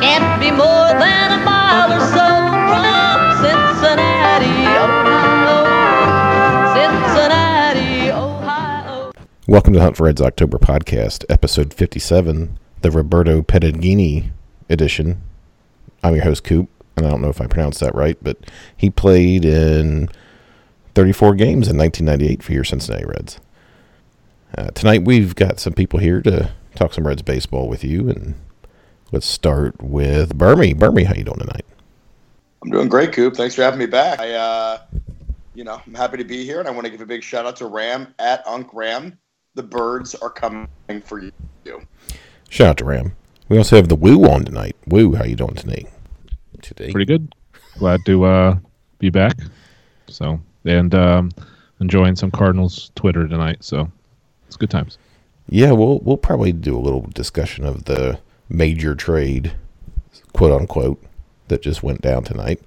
Can't be more than a mile or so from Cincinnati, Ohio. Cincinnati, Ohio. Welcome to Hunt for Red's October podcast, episode 57. The Roberto Petagini edition. I'm your host, Coop, and I don't know if I pronounced that right, but he played in 34 games in 1998 for your Cincinnati Reds. Tonight we've got some people here to talk some Reds baseball with you, and let's start with Burmy. Burmy, how you doing tonight? I'm doing great, Coop. Thanks for having me back. I'm happy to be here, and I want to give a big shout-out to Ram, at Unc Ram. The birds are coming for you. Shout out to Ram. We also have the Woo on tonight. Woo, how you doing today? Pretty good. Glad to be back. So, and enjoying some Cardinals Twitter tonight. So, it's good times. Yeah, we'll probably do a little discussion of the major trade, quote unquote, that just went down tonight.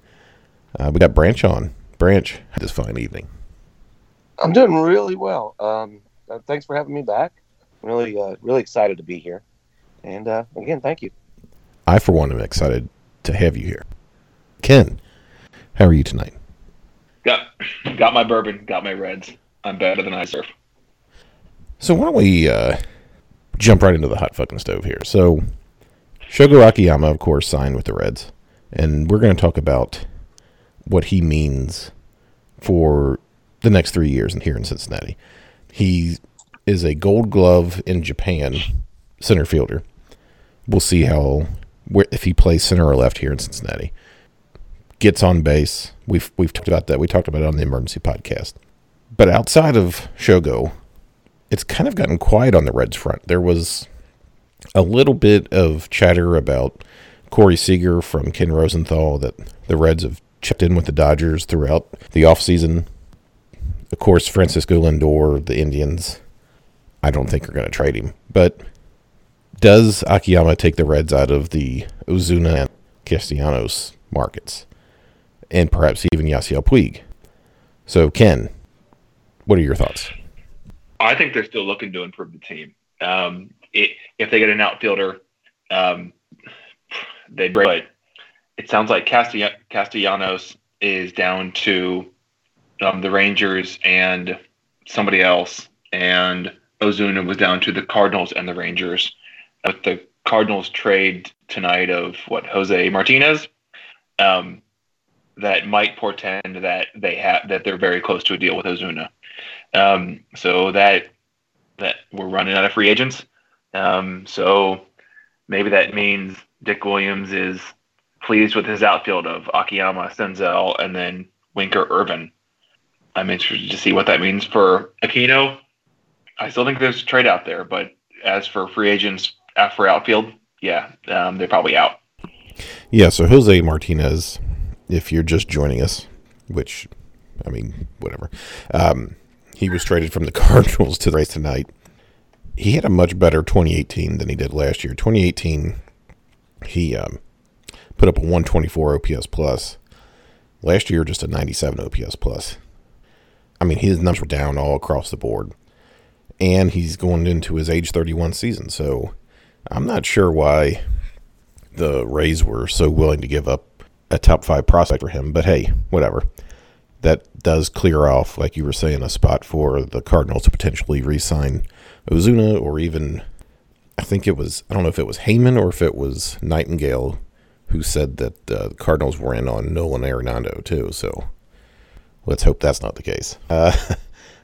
We got Branch on. Branch, had this fine evening. I'm doing really well. Thanks for having me back. I'm really excited to be here. And again, thank you. I, for one, am excited to have you here. Ken, how are you tonight? Got my bourbon, got my Reds. I'm better than I serve. So why don't we jump right into the hot fucking stove here. So Shogo Akiyama, of course, signed with the Reds. And we're going to talk about what he means for the next 3 years here in Cincinnati. He is a Gold Glove in Japan center fielder. We'll see if he plays center or left here in Cincinnati. Gets on base. We've talked about that. We talked about it on the emergency podcast. But outside of Shogo, it's kind of gotten quiet on the Reds front. There was a little bit of chatter about Corey Seager from Ken Rosenthal that the Reds have checked in with the Dodgers throughout the offseason. Of course, Francisco Lindor, the Indians, I don't think are going to trade him. But does Akiyama take the Reds out of the Ozuna and Castellanos markets? And perhaps even Yasiel Puig. So, Ken, what are your thoughts? I think they're still looking to improve the team. If they get an outfielder, they'd break. But it sounds like Castellanos is down to the Rangers and somebody else. And Ozuna was down to the Cardinals and the Rangers. With the Cardinals trade tonight of Jose Martinez, that might portend that they're very close to a deal with Ozuna. So that we're running out of free agents. So maybe that means Dick Williams is pleased with his outfield of Akiyama, Senzel, and then Winker, Ervin. I'm interested to see what that means for Aquino. I still think there's a trade out there, but as for free agents for outfield, they're probably out. Yeah, so Jose Martinez, if you're just joining us, which, I mean, whatever. He was traded from the Cardinals to the Rays tonight. He had a much better 2018 than he did last year. 2018, he put up a 124 OPS plus. Last year, just a 97 OPS plus. I mean, his numbers were down all across the board. And he's going into his age 31 season. So I'm not sure why the Rays were so willing to give up a top 5 prospect for him. But hey, whatever. That does clear off, like you were saying, a spot for the Cardinals to potentially re-sign Ozuna or even, I don't know if it was Heyman or if it was Nightingale who said that the Cardinals were in on Nolan Arenado too. So let's hope that's not the case.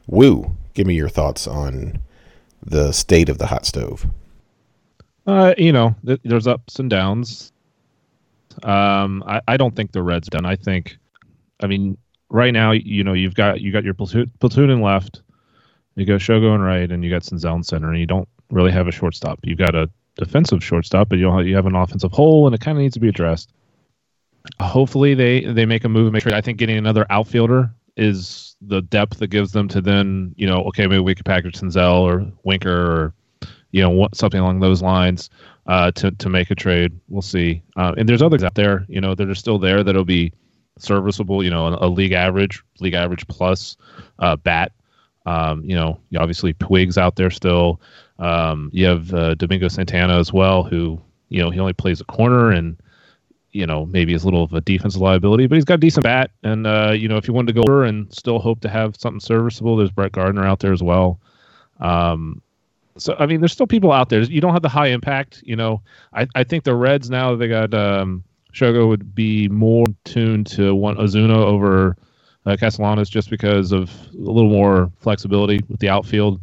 Woo. Give me your thoughts on the state of the hot stove. There's ups and downs. I don't think the Reds done. Right now, you've got your platoon in left. You go Shogo in right, and you got Senzel in center, and you don't really have a shortstop. You've got a defensive shortstop, but you have an offensive hole, and it kind of needs to be addressed. Hopefully, they make a move. I think getting another outfielder is the depth that gives them to then, you know, okay, maybe we could package Senzel or Winker or, you know, something along those lines to make a trade. We'll see. And there's others out there, you know, that are still there that'll be serviceable, you know, a league average plus bat. You know, obviously Puig's out there still. You have Domingo Santana as well, who, you know, he only plays a corner and, you know, maybe is a little of a defensive liability, but he's got a decent bat. And, you know, if you wanted to go over and still hope to have something serviceable, there's Brett Gardner out there as well. So, I mean, there's still people out there. You don't have the high impact, you know. I think the Reds now, they got Shogo would be more tuned to want Ozuna over Castellanos just because of a little more flexibility with the outfield.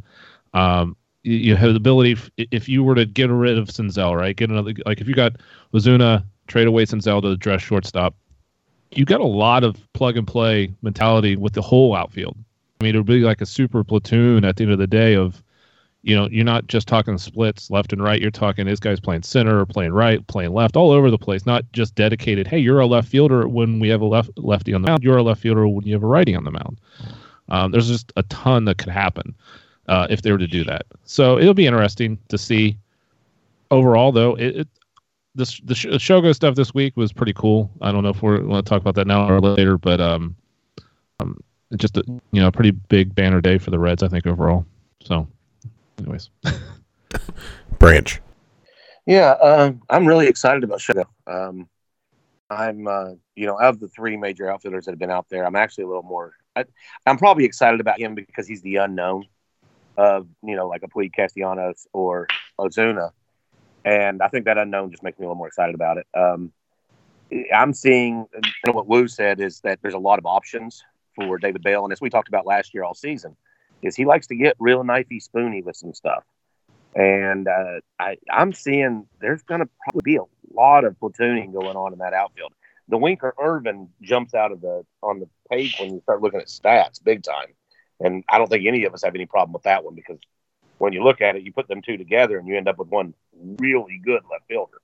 You have the ability, if you were to get rid of Senzel, right? Get another, like if you got Ozuna, trade away Senzel to address shortstop, you got a lot of plug and play mentality with the whole outfield. I mean, it would be like a super platoon at the end of the day of, you know, you're not just talking splits left and right. You're talking this guy's playing center or playing right, playing left, all over the place. Not just dedicated, hey, you're a left fielder when we have a lefty on the mound. You're a left fielder when you have a righty on the mound. There's just a ton that could happen if they were to do that. So it'll be interesting to see. Overall, though, the Shogo stuff this week was pretty cool. I don't know if we want to talk about that now or later, but just a, you know, pretty big banner day for the Reds, I think, overall. So. Anyways, Branch. Yeah, I'm really excited about Shogo. I'm, you know, of the three major outfielders that have been out there, I'm actually a little more. I'm probably excited about him because he's the unknown of, you know, like a Puig, Castellanos, or Ozuna, and I think that unknown just makes me a little more excited about it. I'm seeing, you know, what Woo said is that there's a lot of options for David Bell, and as we talked about last year all season. Is he likes to get real knifey spoony with some stuff. And I'm seeing there's going to probably be a lot of platooning going on in that outfield. The Winker Ervin jumps out of on the page when you start looking at stats big time. And I don't think any of us have any problem with that one because when you look at it, you put them two together and you end up with one really good left fielder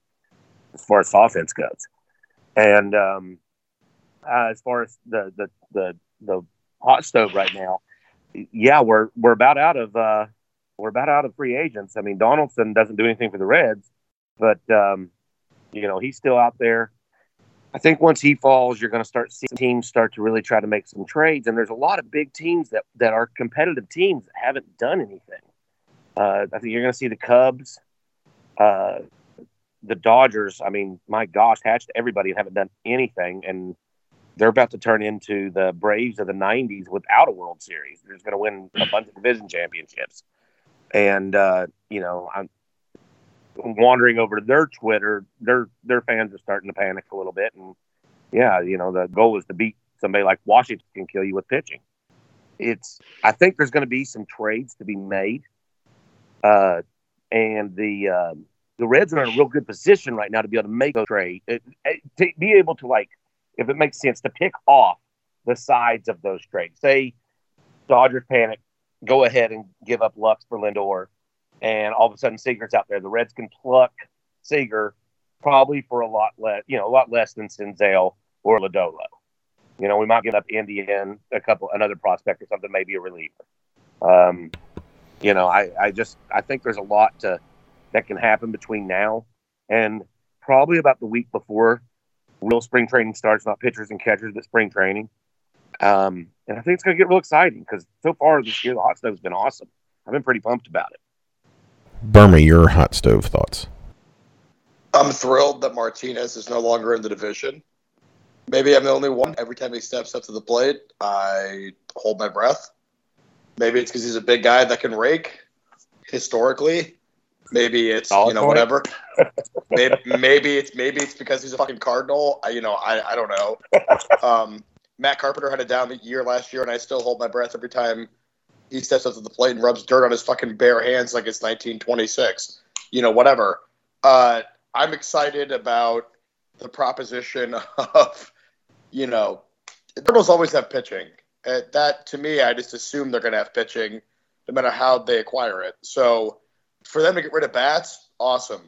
as far as offense goes. And as far as the hot stove right now, yeah, we're about out of free agents. I mean, Donaldson doesn't do anything for the Reds, but you know, he's still out there. I think once he falls, you're going to start seeing teams start to really try to make some trades. And there's a lot of big teams that are competitive teams that haven't done anything. I think you're going to see the Cubs, the Dodgers. I mean, my gosh, hatched everybody and haven't done anything, and they're about to turn into the Braves of the 90s without a World Series. They're just going to win a bunch of division championships. And, you know, I'm wandering over to their Twitter. Their fans are starting to panic a little bit. And, yeah, you know, the goal is to beat somebody like Washington can kill you with pitching. I think there's going to be some trades to be made. And the Reds are in a real good position right now to be able to make a trade. To be able to, like, if it makes sense, to pick off the sides of those trades. Say Dodgers panic, go ahead and give up Lux for Lindor, and all of a sudden Seager's out there. The Reds can pluck Seager probably for a lot less than Senzel or Lodolo. You know, we might give up India and another prospect or something, maybe a reliever. You know, I think there's a lot that can happen between now and probably about the week before real spring training starts, not pitchers and catchers, but spring training. And I think it's going to get real exciting because so far this year, the hot stove has been awesome. I've been pretty pumped about it. Burmy, your hot stove thoughts? I'm thrilled that Martinez is no longer in the division. Maybe I'm the only one. Every time he steps up to the plate, I hold my breath. Maybe it's because he's a big guy that can rake historically. Maybe it's, you know, whatever. Maybe it's because he's a fucking Cardinal. I don't know. Matt Carpenter had a down year last year, and I still hold my breath every time he steps up to the plate and rubs dirt on his fucking bare hands like it's 1926. You know, whatever. I'm excited about the proposition of, you know, the Cardinals always have pitching. That, to me, I just assume they're going to have pitching no matter how they acquire it. So for them to get rid of bats, awesome.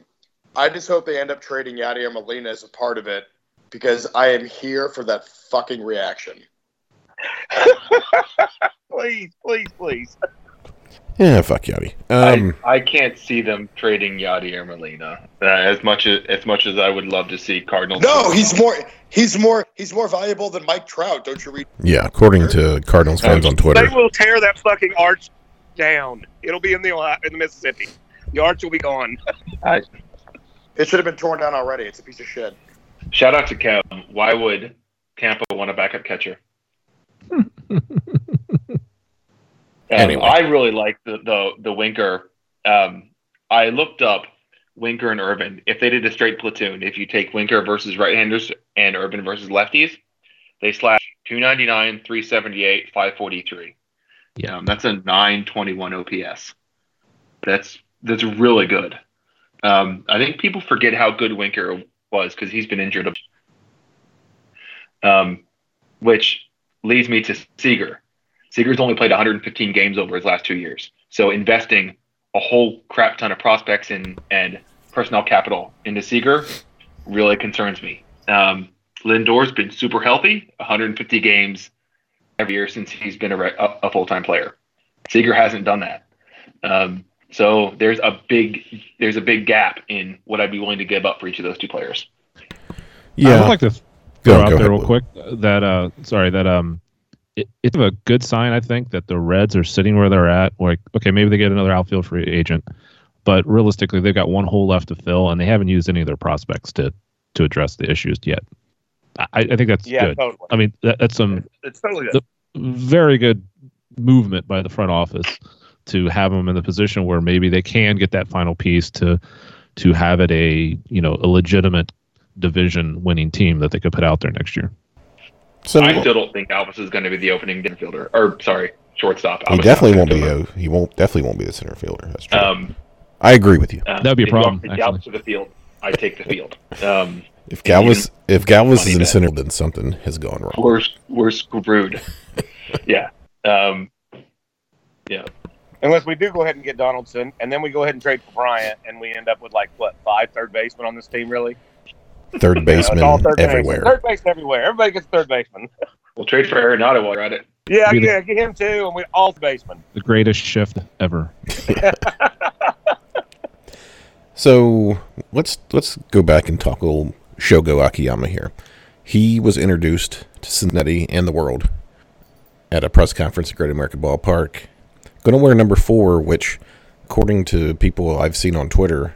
I just hope they end up trading Yadier Molina as a part of it because I am here for that fucking reaction. Please. Yeah, fuck Yachty. I can't see them trading Yachty or Molina. As much as I would love to see Cardinals. No, he's more valuable than Mike Trout. Don't you read? Yeah, according to Cardinals fans on Twitter, they will tear that fucking arch down. It'll be in the Mississippi. The arch will be gone. It should have been torn down already. It's a piece of shit. Shout out to Kev. Why would Tampa want a backup catcher? Anyway. I really like the Winker. I looked up Winker and Ervin. If they did a straight platoon, if you take Winker versus right-handers and Ervin versus lefties, they slash 299, 378, 543. Yeah, that's a 921 OPS. That's really good. I think people forget how good Winker was because he's been injured. Which leads me to Seager. Seager's only played 115 games over his last 2 years. So investing a whole crap ton of prospects and personnel capital into Seager really concerns me. Lindor's been super healthy, 150 games every year since he's been a full-time player. Seager hasn't done that. So there's a big gap in what I'd be willing to give up for each of those two players. Yeah, I would like to throw out there real quick it's a good sign, I think, that the Reds are sitting where they're at. Like, okay, maybe they get another outfield free agent, but realistically, they've got one hole left to fill, and they haven't used any of their prospects to address the issues yet. I think that's good. Totally. I mean, that's some it's totally good. Very good movement by the front office to have them in the position where maybe they can get that final piece to have it a legitimate division winning team that they could put out there next year. So I still don't think Galvis is going to be the opening infielder. Or sorry, shortstop. He definitely won't be. He definitely won't be the center fielder. That's true. I agree with you. That'd be a problem. If Galvis to the field, I take the field. If Galvis is in the center, then something has gone wrong. We're screwed. Yeah. Yeah. Unless we do go ahead and get Donaldson, and then we go ahead and trade for Bryant, and we end up with five third basemen on this team, really. Third baseman everywhere. Third baseman everywhere. Everybody gets third baseman. We'll trade for Arenado while you're at it. Yeah, get him too, and we all the baseman. The greatest shift ever. So let's go back and talk a little Shogo Akiyama here. He was introduced to Cincinnati and the world at a press conference at Great American Ballpark. Going to wear number 4, which, according to people I've seen on Twitter,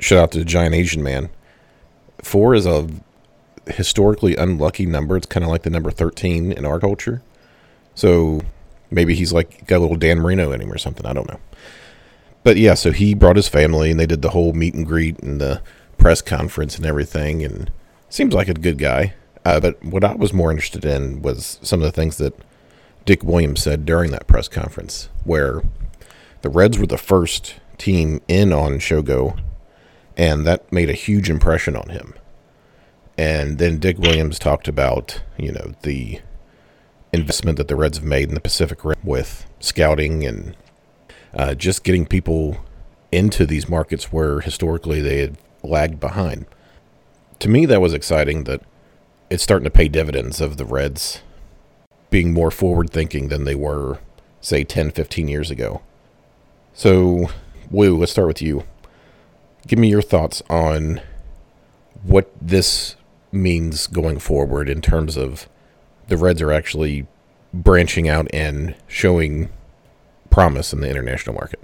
shout out to the giant Asian man. 4 is a historically unlucky number. It's kind of like the number 13 in our culture. So maybe he's got a little Dan Marino in him or something. I don't know. But yeah, so he brought his family and they did the whole meet and greet and the press conference and everything. And seems like a good guy. But what I was more interested in was some of the things that Dick Williams said during that press conference, where the Reds were the first team in on Shogo. And that made a huge impression on him. And then Dick Williams talked about, the investment that the Reds have made in the Pacific Rim with scouting and just getting people into these markets where historically they had lagged behind. To me, that was exciting that it's starting to pay dividends of the Reds being more forward-thinking than they were, say, 10, 15 years ago. So, Woo, let's start with you. Give me your thoughts on what this means going forward in terms of the Reds are actually branching out and showing promise in the international market.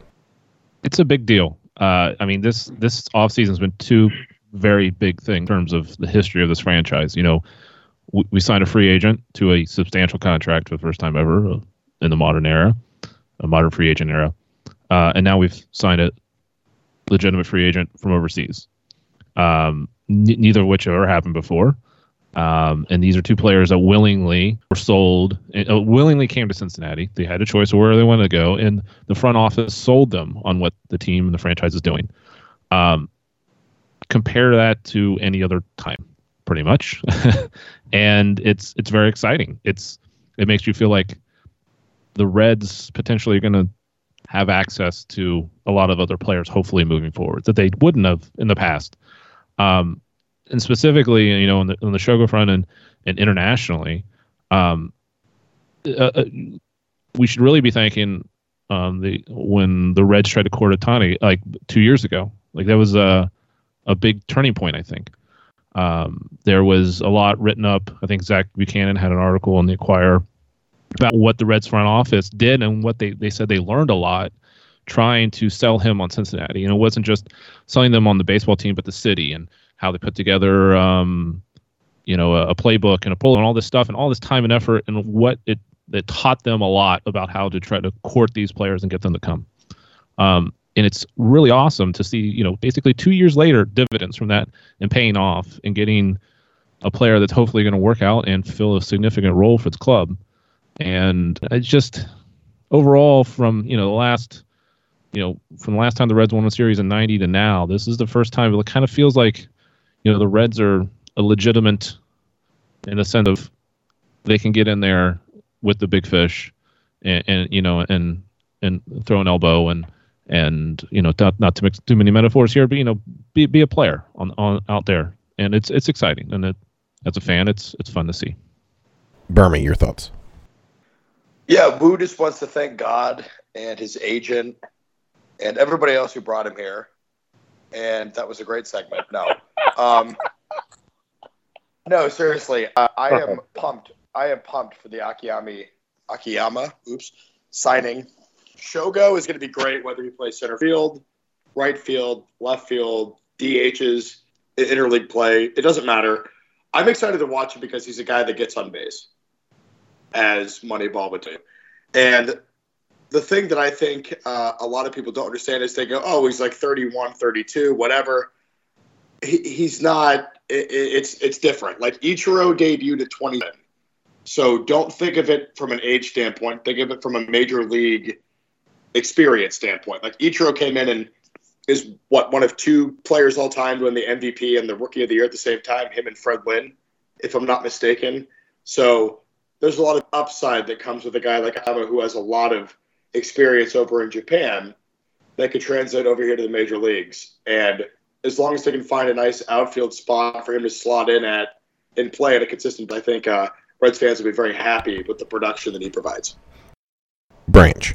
It's a big deal. This offseason has been two very big things in terms of the history of this franchise. We signed a free agent to a substantial contract for the first time ever in the modern era, a modern free agent era. And now we've signed a legitimate free agent from overseas, neither of which ever happened before, and these are two players that willingly were sold and willingly came to Cincinnati. They had a choice of where they wanted to go, and the front office sold them on what the team and the franchise is doing. Compare that to any other time, pretty much, and it's very exciting. It makes you feel like the Reds potentially are going to have access to a lot of other players, hopefully moving forward, that they wouldn't have in the past. And specifically, on the Shogo front and internationally, we should really be thanking when the Reds tried to court Ohtani like 2 years ago. Like that was a big turning point, I think. There was a lot written up. I think Zach Buchanan had an article in the Enquirer about what the Reds front office did and what they said they learned a lot trying to sell him on Cincinnati. You know, it wasn't just selling them on the baseball team, but the city and how they put together, you know, a playbook and a polo and all this stuff and all this time and effort and what it taught them a lot about how to try to court these players and get them to come. And it's really awesome to see, you know, basically 2 years later, dividends from that and paying off and getting a player that's hopefully going to work out and fill a significant role for the club. And it's just overall from, you know, the last time the Reds won a series in 90 to now, this is the first time it kind of feels like, you know, the Reds are a legitimate in the sense of they can get in there with the big fish and you know, and throw an elbow and you know, not to mix too many metaphors here, but, you know, be a player on out there. And it's exciting. And as a fan, it's fun to see. Burmy, your thoughts? Yeah, Woo just wants to thank God and his agent and everybody else who brought him here. And that was a great segment. No. No, seriously. I am pumped. I am pumped for the Akiyama signing. Shogo is going to be great whether he plays center field, right field, left field, DHs, interleague play. It doesn't matter. I'm excited to watch him because he's a guy that gets on base, as Moneyball would do. And the thing that I think a lot of people don't understand is they go, oh, he's like 31, 32, whatever. He's not. It's different. Like Ichiro debuted at 27. So don't think of it from an age standpoint. Think of it from a major league experience standpoint. Like Ichiro came in and is one of two players all time to win the MVP and the Rookie of the Year at the same time, him and Fred Lynn, if I'm not mistaken. So there's a lot of upside that comes with a guy like Akiyama who has a lot of experience over in Japan that could translate over here to the major leagues. And as long as they can find a nice outfield spot for him to slot in at and play at a consistent, I think Reds fans will be very happy with the production that he provides. Branch.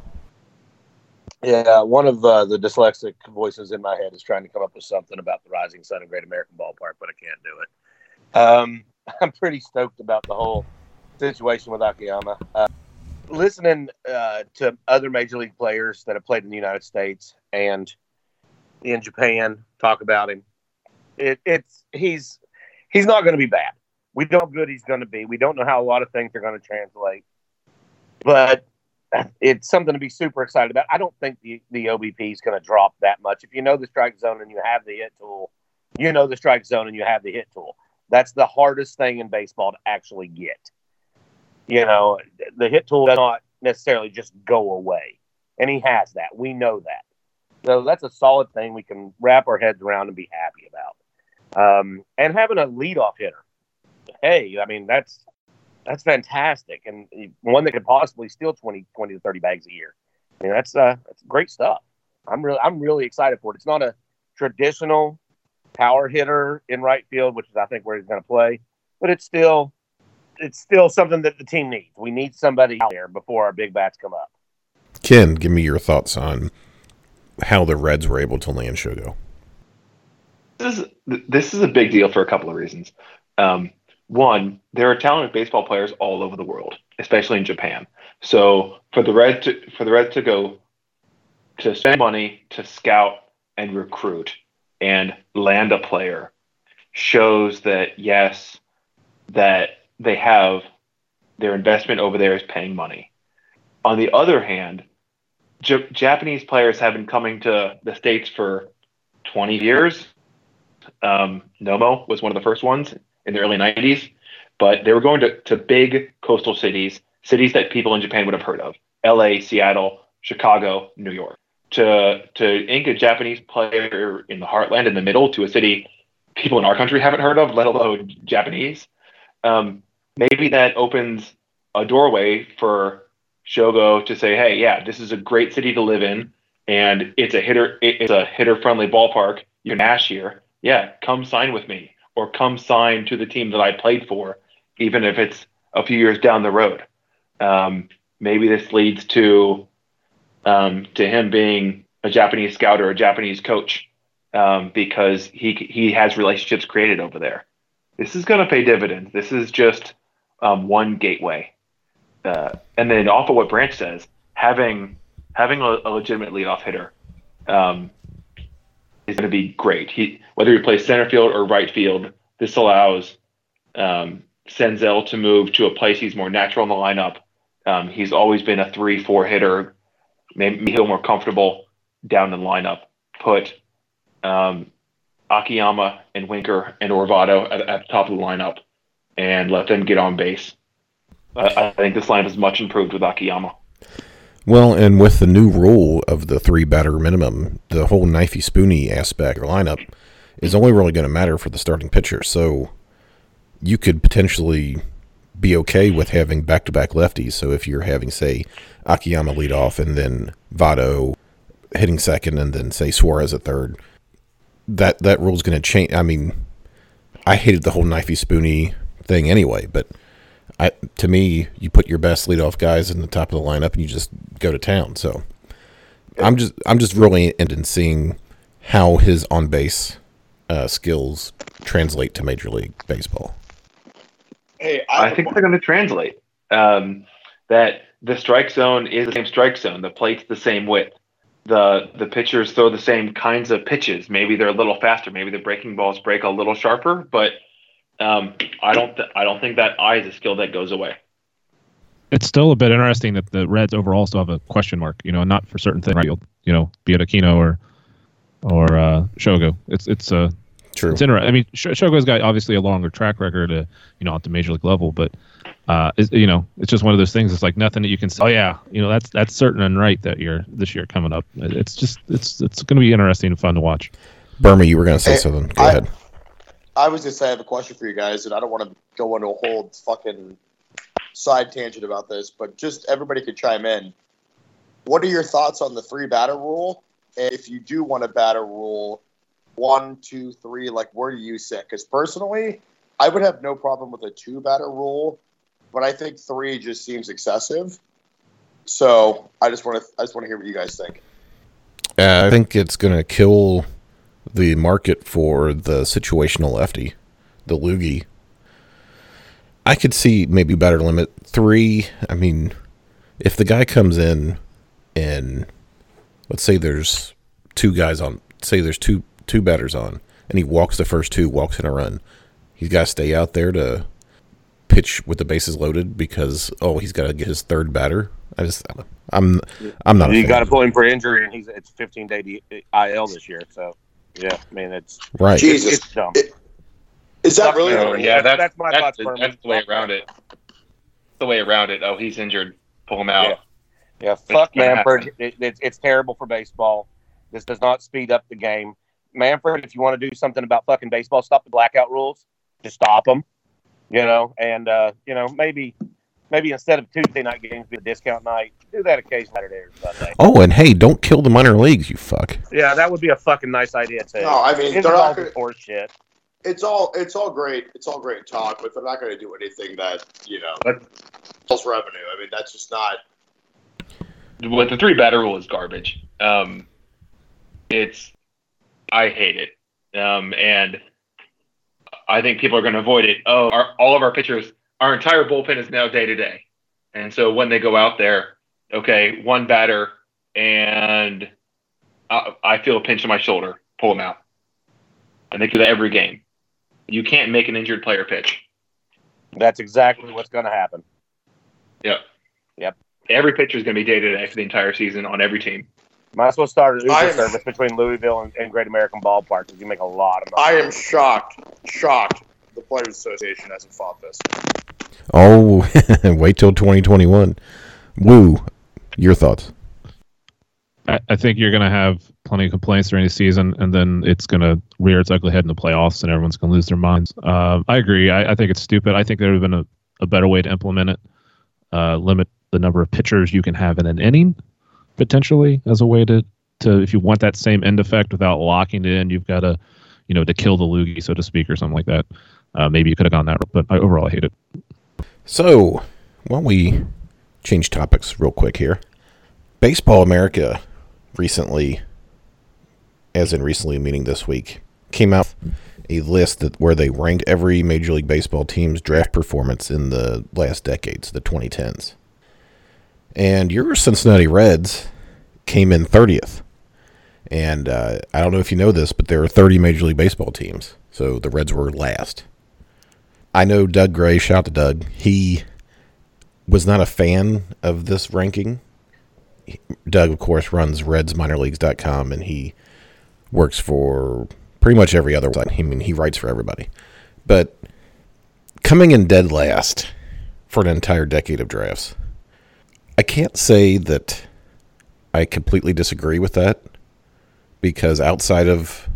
Yeah, one of the dyslexic voices in my head is trying to come up with something about the rising sun of Great American Ballpark, but I can't do it. I'm pretty stoked about the whole situation with Akiyama. Listening to other major league players that have played in the United States and in Japan talk about him, he's not going to be bad. We don't know how good he's going to be. We don't know how a lot of things are going to translate. But it's something to be super excited about. I don't think the OBP is going to drop that much. If you know the strike zone and you have the hit tool, you know the strike zone and you have the hit tool. That's the hardest thing in baseball to actually get. You know, the hit tool does not necessarily just go away. And he has that. We know that. So that's a solid thing we can wrap our heads around and be happy about. And having a leadoff hitter. Hey, I mean, that's fantastic. And one that could possibly steal 20 to 30 bags a year. I mean, that's great stuff. I'm really excited for it. It's not a traditional power hitter in right field, which is, I think, where he's going to play. But it's still something that the team needs. We need somebody out there before our big bats come up. Ken, give me your thoughts on how the Reds were able to land Shogo. This is a big deal for a couple of reasons. One, there are talented baseball players all over the world, especially in Japan. So for the Reds to go to spend money to scout and recruit and land a player shows that, yes, that they have their investment over there is paying money. On the other hand, Japanese players have been coming to the States for 20 years. Nomo was one of the first ones in the early 90s, but they were going to big coastal cities that people in Japan would have heard of, LA, Seattle, Chicago, New York. To ink a Japanese player in the heartland in the middle to a city people in our country haven't heard of, let alone Japanese, maybe that opens a doorway for Shogo to say, hey, yeah, this is a great city to live in, and it's a hitter-friendly ballpark. You can ash here. Yeah, come sign with me. Or come sign to the team that I played for, even if it's a few years down the road. Maybe this leads to him being a Japanese scout or a Japanese coach, because he has relationships created over there. This is going to pay dividends. This is just one gateway. And then off of what Branch says, having a legitimate leadoff hitter is going to be great. Whether he plays center field or right field, this allows Senzel to move to a place he's more natural in the lineup. He's always been a 3-4 hitter. Maybe he'll more comfortable down the lineup. Put Akiyama and Winker and Votto at the top of the lineup and let them get on base. I think this lineup is much improved with Akiyama. Well, and with the new rule of the 3-batter minimum, the whole knifey-spoony aspect of the lineup is only really going to matter for the starting pitcher. So you could potentially be okay with having back-to-back lefties. So if you're having, say, Akiyama lead off and then Votto hitting second and then, say, Suarez at third, that rule is going to change. I mean, I hated the whole knifey-spoony thing anyway, but to me, you put your best leadoff guys in the top of the lineup and you just go to town. So I'm just really interested in seeing how his on-base skills translate to Major League Baseball. Hey, I think they're going to translate. That the strike zone is the same strike zone. The plate's the same width. The pitchers throw the same kinds of pitches. Maybe they're a little faster. Maybe the breaking balls break a little sharper, but I don't think that eye is a skill that goes away. It's still a bit interesting that the Reds overall still have a question mark, not for certain things, be it Aquino or Shogo. It's true. It's interesting. I mean, Shogo's got obviously a longer track record, at the major league level, but it's just one of those things. It's like nothing that you can say, that's certain and right that year this year coming up. It's just it's going to be interesting and fun to watch. Burmy, you were going to say something. Go ahead. I was just saying I have a question for you guys, and I don't want to go into a whole fucking side tangent about this, but just everybody could chime in. What are your thoughts on the 3-batter rule? And if you do want a batter rule, 1, 2, 3, where do you sit? Because personally, I would have no problem with a 2-batter rule, but I think 3 just seems excessive. So I just want to hear what you guys think. I think it's going to kill the market for the situational lefty, the loogie. I could see maybe batter limit 3. I mean, if the guy comes in and let's say there's two guys on, say there's two batters on, and he walks the first two, walks in a run, he's got to stay out there to pitch with the bases loaded because he's got to get his third batter. I'm not. You got to pull him for injury, and it's 15-day IL this year, so. Yeah, I mean, it's right. Jesus, it's dumb. Is that really? No, yeah, that's my thoughts. That's the way around it. The way around it. Oh, he's injured. Pull him out. Yeah. Fuck Manfred. It's terrible for baseball. This does not speed up the game. Manfred, if you want to do something about fucking baseball, stop the blackout rules. Just stop them. And maybe instead of Tuesday night games, be a discount night. Do that occasionally Saturday or Sunday. Oh, and hey, don't kill the minor leagues, you fuck. Yeah, that would be a fucking nice idea too. No, I mean, they're all horse shit. It's all great. It's all great talk, but they're not going to do anything that plus revenue. I mean, that's just not. With the 3-batter rule is garbage. I hate it, and I think people are going to avoid it. Oh, all of our pitchers. Our entire bullpen is now day-to-day. And so when they go out there, okay, one batter, and I feel a pinch in my shoulder. Pull him out. And they do that every game. You can't make an injured player pitch. That's exactly what's going to happen. Yep. Every pitcher is going to be day-to-day for the entire season on every team. Might as well start an Uber service between Louisville and Great American Ballpark because you make a lot of money. I am shocked. The Players Association hasn't fought this. Oh, wait till 2021. Woo, your thoughts? I think you're going to have plenty of complaints during the season, and then it's going to rear its ugly head in the playoffs, and everyone's going to lose their minds. I agree. I think it's stupid. I think there would have been a better way to implement it. Limit the number of pitchers you can have in an inning, potentially, as a way to if you want that same end effect without locking it in, you've got to, to kill the loogie, so to speak, or something like that. Maybe you could have gone that route, but overall I hate it. So, while we change topics real quick here. Baseball America recently, as in recently meaning this week, came out with a list that where they ranked every Major League Baseball team's draft performance in the last decades, the 2010s. And your Cincinnati Reds came in 30th. And I don't know if you know this, but there are 30 Major League Baseball teams. So the Reds were last. I know Doug Gray, shout out to Doug, he was not a fan of this ranking. Doug, of course, runs RedsMinorLeagues.com, and he works for pretty much every other site. I mean, he writes for everybody. But coming in dead last for an entire decade of drafts, I can't say that I completely disagree with that, because outside of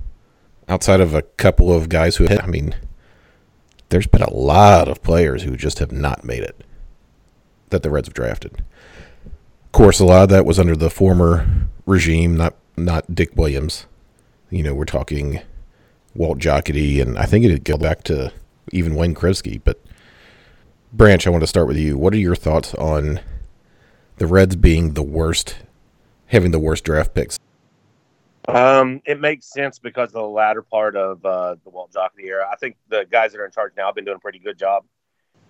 a couple of guys who, I mean, there's been a lot of players who just have not made it that the Reds have drafted. Of course, a lot of that was under the former regime, not Dick Williams. You know, we're talking Walt Jocketty, and I think it would go back to even Wayne Krivsky. But, Branch, I want to start with you. What are your thoughts on the Reds being the worst, having the worst draft picks? It makes sense because of the latter part of the Walt Jocketty era. I think the guys that are in charge now have been doing a pretty good job.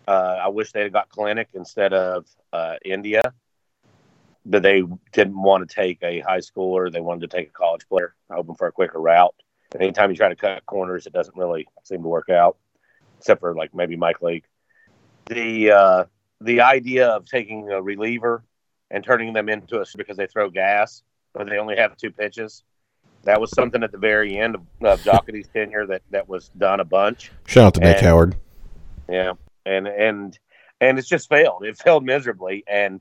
I wish they had got Kalanick instead of India, but they didn't want to take a high schooler. They wanted to take a college player, hoping for a quicker route. Anytime you try to cut corners, it doesn't really seem to work out, except for like maybe Mike Leake. The idea of taking a reliever and turning them into a because they throw gas, but they only have two pitches. That was something at the very end of Jocketty's tenure that was done a bunch. Shout out to Nick Howard. Yeah, and it's just failed. It failed miserably. And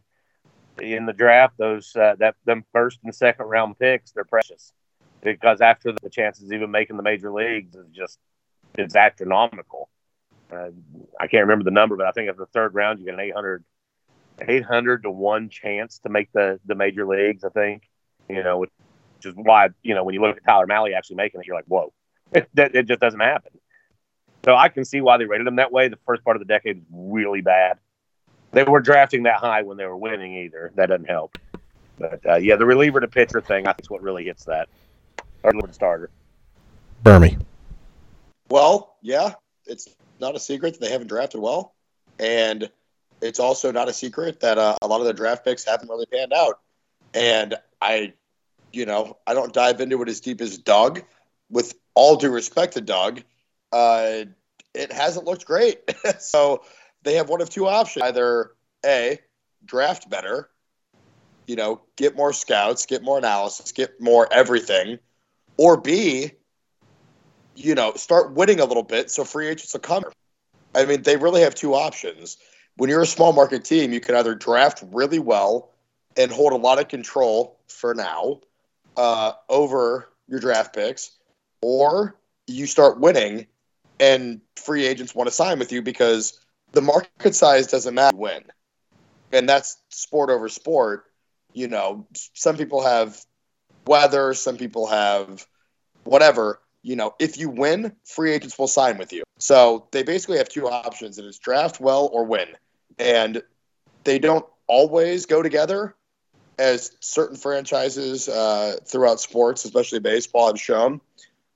in the draft, those that them first and second round picks, they're precious, because after the chances of even making the major leagues is just it's astronomical. I can't remember the number, but I think after the third round, you get an 800 to 1 chance to make the major leagues. I think you know. Which is why, you know, when you look at Tyler Mahle actually making it, you're like, whoa, it just doesn't happen. So I can see why they rated him that way. The first part of the decade was really bad. They were drafting that high when they were winning either. That doesn't help. But, yeah, the reliever to pitcher thing, I think is what really hits that. Or the starter. Burmy. Well, yeah, it's not a secret that they haven't drafted well. And it's also not a secret that a lot of the draft picks haven't really panned out. And I don't dive into it as deep as Doug. With all due respect to Doug, it hasn't looked great. So they have one of two options. Either A, draft better, get more scouts, get more analysis, get more everything. Or B, start winning a little bit so free agents will come. I mean, they really have two options. When you're a small market team, you can either draft really well and hold a lot of control for now, over your draft picks, or you start winning and free agents want to sign with you because the market size doesn't matter when. And that's sport over sport. Some people have weather, some people have whatever. If you win, free agents will sign with you. So they basically have two options, and it's draft well or win. And they don't always go together, as certain franchises throughout sports, especially baseball, have shown.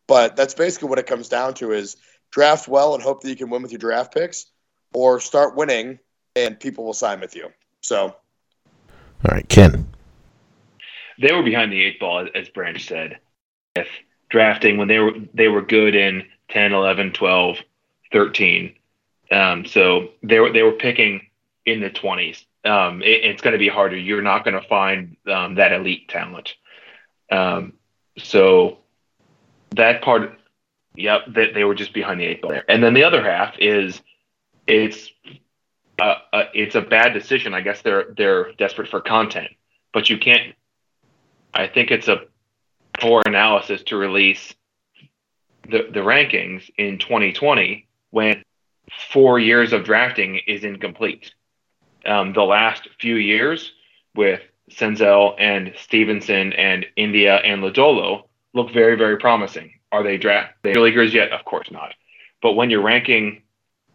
But that's basically what it comes down to is draft well and hope that you can win with your draft picks, or start winning and people will sign with you. So, all right, Ken. They were behind the eight ball, as Branch said. If drafting, when they were good in 10, 11, 12, 13. So they were picking in the 20s. It's going to be harder. You're not going to find that elite talent. So that part, yep, they were just behind the eight ball there. And then the other half is it's a bad decision. I guess they're desperate for content, but you can't. I think it's a poor analysis to release the rankings in 2020 when 4 years of drafting is incomplete. The last few years with Senzel and Stevenson and India and Lodolo look very, very promising. Are they major leaguers yet? Of course not. But when you're ranking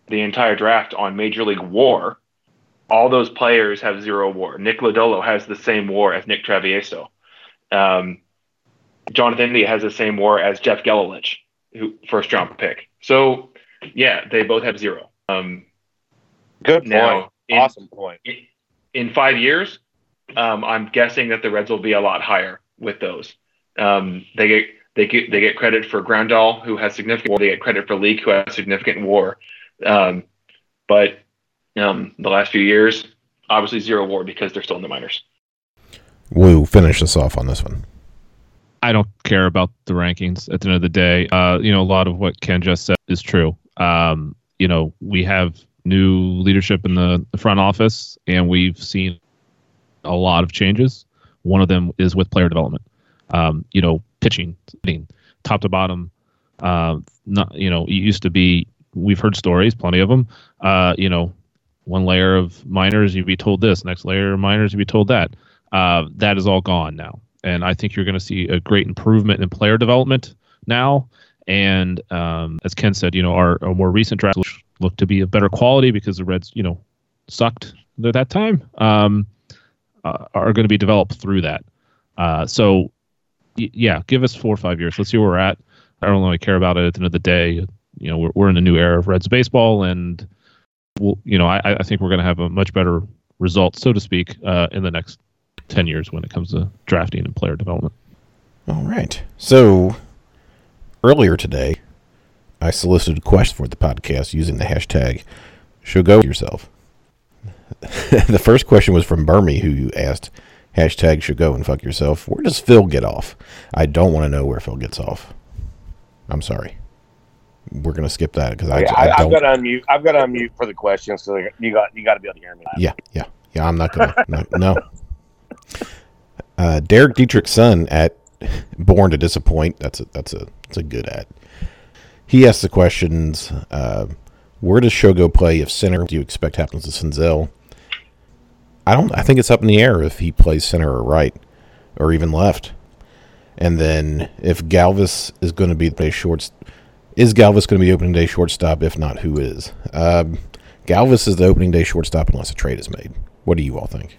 the entire draft on Major League WAR, all those players have zero WAR. Nick Lodolo has the same WAR as Nick Travieso. Jonathan India has the same WAR as Jeff Gelelich, who first round pick. So yeah, they both have zero. Good point. Now, awesome point. In 5 years, I'm guessing that the Reds will be a lot higher with those. They get credit for Grandal, who has significant WAR. They get credit for Leak, who has significant WAR. But the last few years, obviously zero WAR because they're still in the minors. We'll finish this off on this one. I don't care about the rankings at the end of the day. A lot of what Ken just said is true. We have new leadership in the front office, and we've seen a lot of changes. One of them is with player development. Pitching, top to bottom. It used to be, we've heard stories, plenty of them. One layer of minors, you'd be told this. Next layer of minors, you'd be told that. That is all gone now. And I think you're going to see a great improvement in player development now. And as Ken said, our more recent draft looked to be of better quality because the Reds, sucked at that time, are going to be developed through that. Give us 4 or 5 years. Let's see where we're at. I don't really care about it at the end of the day. We're in a new era of Reds baseball, and I think we're going to have a much better result, so to speak, in the next 10 years when it comes to drafting and player development. All right. So earlier today, I solicited questions for the podcast using the hashtag Shogo yourself. The first question was from Burmy, who asked, hashtag Shogo and fuck yourself. Where does Phil get off? I don't want to know where Phil gets off. I'm sorry. We're gonna skip that because I've got to unmute for the question, so you got to be able to hear me. Yeah. I'm not gonna. No. Derek Dietrich's son at Born to Disappoint. That's a good ad. He asks the questions. Where does Shogo play if center? Do you expect happens to Senzel? I think it's up in the air if he plays center or right, or even left. And then if Galvis is going to be the shorts. Is Galvis going to be opening day shortstop? If not, who is? Galvis is the opening day shortstop unless a trade is made. What do you all think?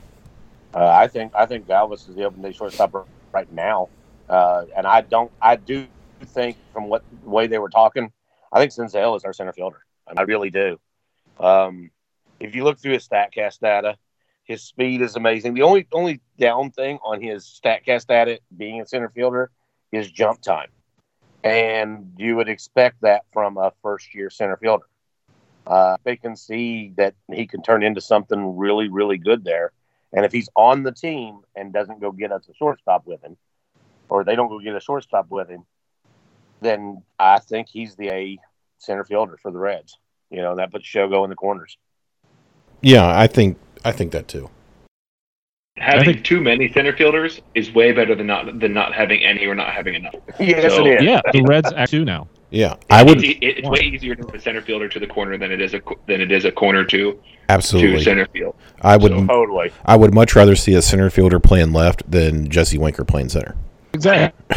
I think Galvis is the opening day shortstop right now, and I do think from what way they were talking, I think Senzel is our center fielder. I really do. If you look through his Statcast data, his speed is amazing. The only down thing on his Statcast data being a center fielder is jump time. And you would expect that from a first-year center fielder. They can see that he can turn into something really, really good there. And if he's on the team and doesn't go get us a shortstop with him, or they don't go get a shortstop with him, then I think he's the A center fielder for the Reds. That puts Shogo in the corners. Yeah, I think that too. Having too many center fielders is way better than not having any or not having enough. Yes, so, it is. Yeah, the Reds act two now. Yeah, It's way easier to move a center fielder to the corner than it is a corner to center field. Totally. I would much rather see a center fielder playing left than Jesse Winker playing center. Exactly.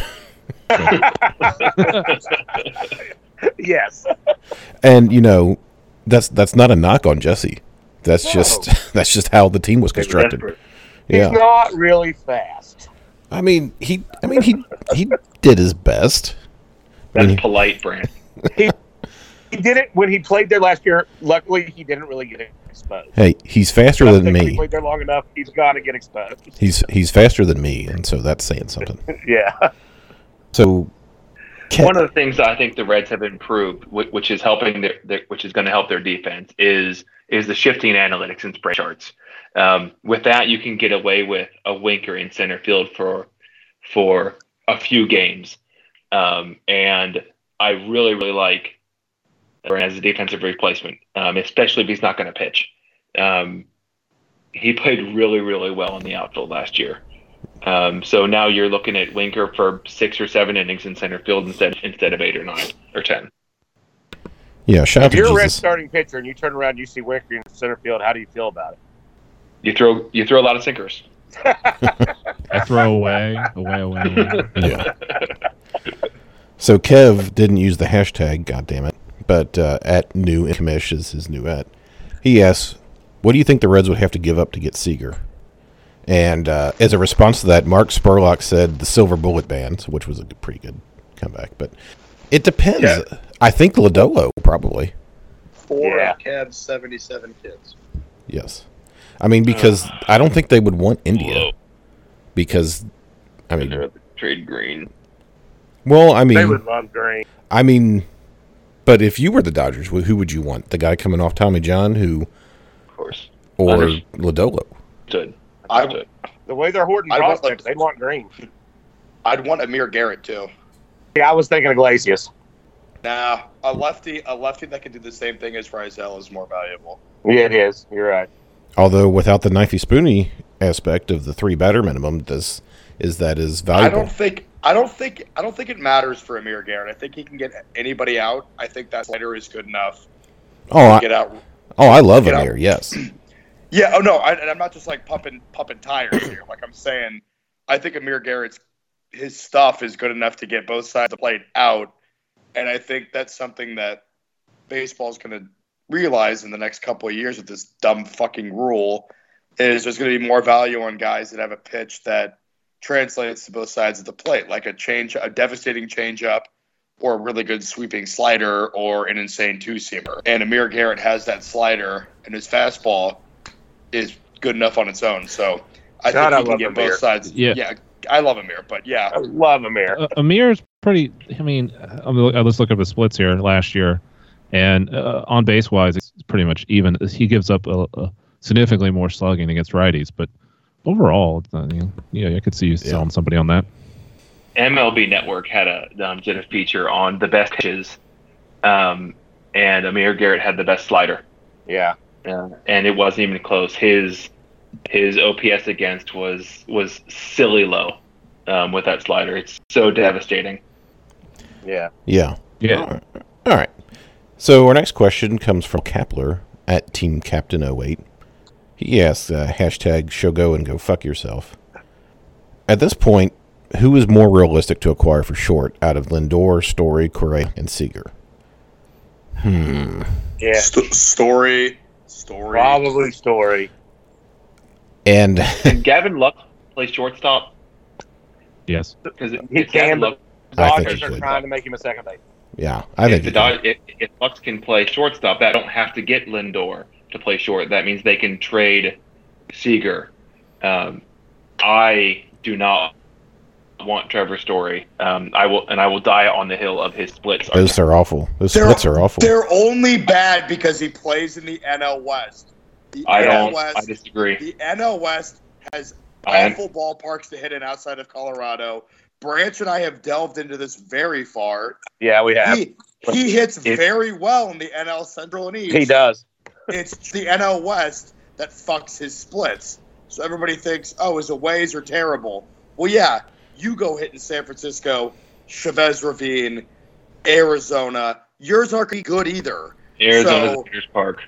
Yes. And that's not a knock on Jesse. That's just how the team was constructed. Yeah. He's not really fast. He did his best. That's polite, Branch. He did it when he played there last year. Luckily, he didn't really get exposed. Hey, he's faster than me. He played there long enough. He's got to get exposed. He's faster than me, and so that's saying something. Yeah. So one of the things I think the Reds have improved, which is helping which is going to help their defense, is the shifting analytics and spread charts. With that, you can get away with a Winker in center field for a few games. And I really, really like Brand as a defensive replacement, especially if he's not going to pitch. He played really, really well in the outfield last year. So now you're looking at Winker for 6 or 7 innings in center field instead of 8 or 9 or 10. Yeah, if you're a Red starting pitcher and you turn around and you see Winker in center field, how do you feel about it? You throw a lot of sinkers. I throw away. Yeah. So Kev didn't use the hashtag, goddammit, but at new Incamish is his new at. He asks, What do you think the Reds would have to give up to get Seager? And as a response to that, Mark Spurlock said the silver bullet band, which was a pretty good comeback. But it depends. Yeah. I think Lodolo, probably. Cavs, 77 kids. Yes. I mean, because I don't think they would want India. Whoa. Because, I mean... They'd rather trade Green. Well, I mean... They would love Green. I mean, but if you were the Dodgers, who would you want? The guy coming off Tommy John, who... Of course. Or Lodolo. Good. The way they're hoarding prospects, they want Green. I'd want Amir Garrett, too. Yeah, I was thinking of Iglesias. Nah, a lefty that can do the same thing as Frizzell is more valuable. Yeah, it is. You're right. Although, without the knifey-spoony aspect of the 3-batter minimum, is valuable. I don't think it matters for Amir Garrett. I think he can get anybody out. I think that slider is good enough. I love Amir. Out. Yes. Yeah. Oh no, and I'm not just like pumping tires here. Like I'm saying, I think Amir Garrett's his stuff is good enough to get both sides of the plate out, and I think that's something that baseball's going to realize in the next couple of years with this dumb fucking rule is there's going to be more value on guys that have a pitch that translates to both sides of the plate, like a devastating changeup, or a really good sweeping slider, or an insane two-seamer. And Amir Garrett has that slider, and his fastball is good enough on its own. So I think he can get Amir. Both sides. Yeah, I love Amir, but yeah. I love Amir. Amir's pretty, I mean, let's look up his splits here last year. And on base-wise, it's pretty much even. He gives up a significantly more slugging against righties. But overall, I could see you selling somebody on that. MLB Network did a feature on the best pitches, and Amir Garrett had the best slider. Yeah. And it wasn't even close. His OPS against was silly low with that slider. It's so devastating. Yeah. Yeah. Yeah. All right. So our next question comes from Kapler at Team Captain 08. He asks, hashtag Shogo and go fuck yourself. At this point, who is more realistic to acquire for short out of Lindor, Story, Correa, and Seager? Yeah. Story. Probably Story. And can Gavin Lux play shortstop? Yes. Because he can, but the Dodgers are trying to make him a second base. Yeah, I think if Lux can play shortstop, they don't have to get Lindor to play short. That means they can trade Seager. I do not want Trevor Story. I will die on the hill of his splits. Those are awful. Splits are awful. They're only bad because he plays in the NL West. I disagree. The NL West has awful ballparks to hit in outside of Colorado. Branch and I have delved into this very far. Yeah, we have. He hits very well in the NL Central and East. He does. It's the NL West that fucks his splits. So everybody thinks, oh, his aways are terrible. Well, yeah, you go hit in San Francisco, Chavez Ravine, Arizona. Yours aren't good either. Arizona's a hitter's park.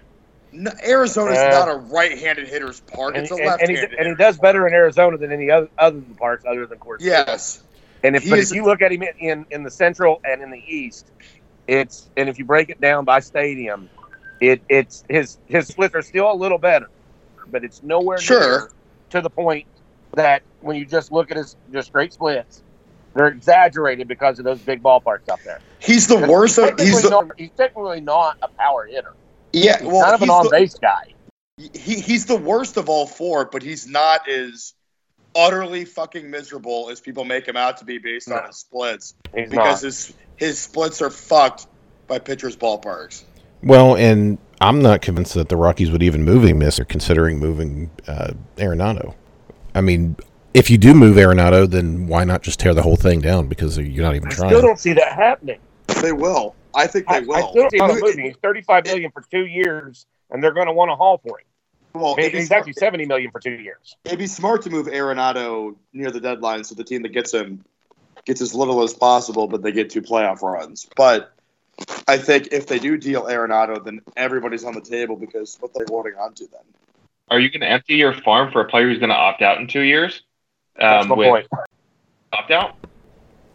No, Arizona's not a right-handed hitter's park. It's a left-handed. And he does better in Arizona than any other parks other than Cortez. Yes. And if you look at him in the Central and in the East, and if you break it down by stadium, it's his splits are still a little better, but it's nowhere near to the point that when you just look at his just straight splits, they're exaggerated because of those big ballparks up there. He's the worst. He's technically not a power hitter. Yeah, he's kind of an on-base guy. He's the worst of all four, but he's not as utterly fucking miserable as people make him out to be based on his splits. He's because his splits are fucked by pitchers' ballparks. Well, and I'm not convinced that the Rockies would even move him this or considering moving Arenado. I mean, if you do move Arenado, then why not just tear the whole thing down because you're not even trying? I still don't see that happening. They will. I think they will. I still see him moving. He's $35 million for 2 years, and they're going to want to haul for him. Well, he's actually $70 million for 2 years. It'd be smart to move Arenado near the deadline so the team that gets him gets as little as possible, but they get two playoff runs. But I think if they do deal Arenado, then everybody's on the table because what they're holding on to then. Are you going to empty your farm for a player who's going to opt out in 2 years? That's my point. Opt out?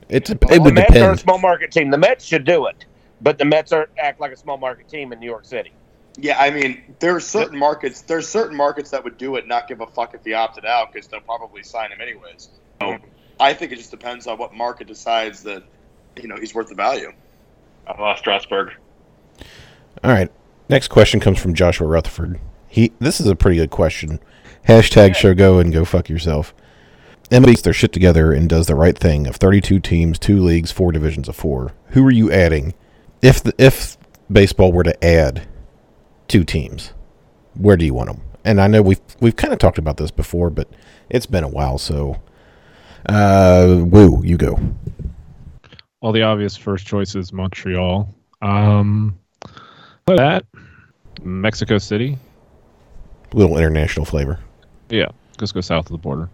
It would depend. The Mets are a small market team. The Mets should do it, but the Mets aren't act like a small market team in New York City. Yeah, I mean, there's certain markets that would do it, not give a fuck if he opted out, because they'll probably sign him anyways. So I think it just depends on what market decides that, you know, he's worth the value. I lost Strasburg. All right. Next question comes from Joshua Rutherford. This is a pretty good question. Hashtag Shogo and go fuck yourself. MLB gets their shit together and does the right thing. Of 32 teams, 2 leagues, 4 divisions of 4. Who are you adding? If baseball were to add 2 teams, where do you want them? And I know we've kind of talked about this before, but it's been a while. So, Woo, you go. Well, the obvious first choice is Montreal. That Mexico City, little international flavor. Yeah, just go south of the border.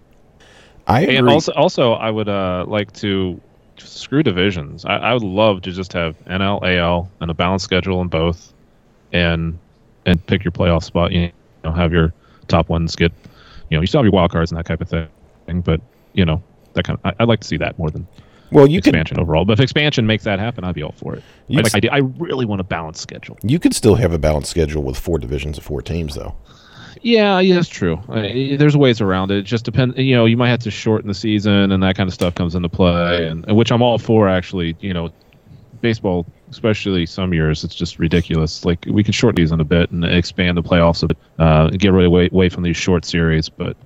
I agree. And also, I would like to screw divisions. I would love to just have NL, AL, and a balanced schedule in both, and pick your playoff spot. You know, have your top ones get, you know, you still have your wild cards and that type of thing. But you know, that kind of I'd like to see that more than. Well, you expansion could, overall, but if expansion makes that happen, I'd be all for it. I really want a balanced schedule. You could still have a balanced schedule with 4 divisions of 4 teams, though. Yeah, that's true. There's ways around it. It just depends. You know, you might have to shorten the season, and that kind of stuff comes into play, and which I'm all for, actually. You know, baseball, especially some years, it's just ridiculous. Like, we could shorten these in a bit and expand the playoffs a bit, get really away from these short series, but.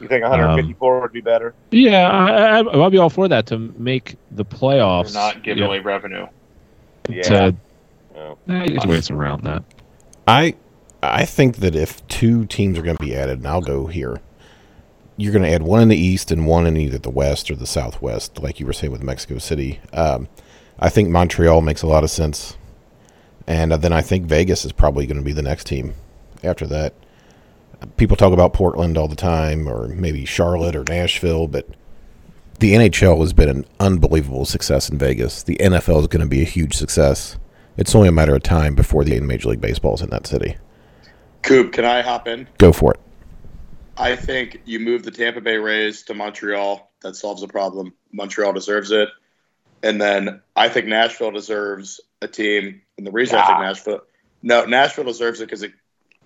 You think 154 would be better? Yeah, I'll be all for that to make the playoffs. You're not giving away revenue. Yeah. There's ways around that. I think that if 2 teams are going to be added, and I'll go here, you're going to add one in the East and one in either the West or the Southwest, like you were saying with Mexico City. I think Montreal makes a lot of sense. And then I think Vegas is probably going to be the next team after that. People talk about Portland all the time, or maybe Charlotte or Nashville, but the NHL has been an unbelievable success in Vegas. The NFL is going to be a huge success. It's only a matter of time before the Major League Baseball is in that city. Coop, can I hop in? Go for it. I think you move the Tampa Bay Rays to Montreal. That solves the problem. Montreal deserves it. And then I think Nashville deserves a team. And the reason I think Nashville deserves it because it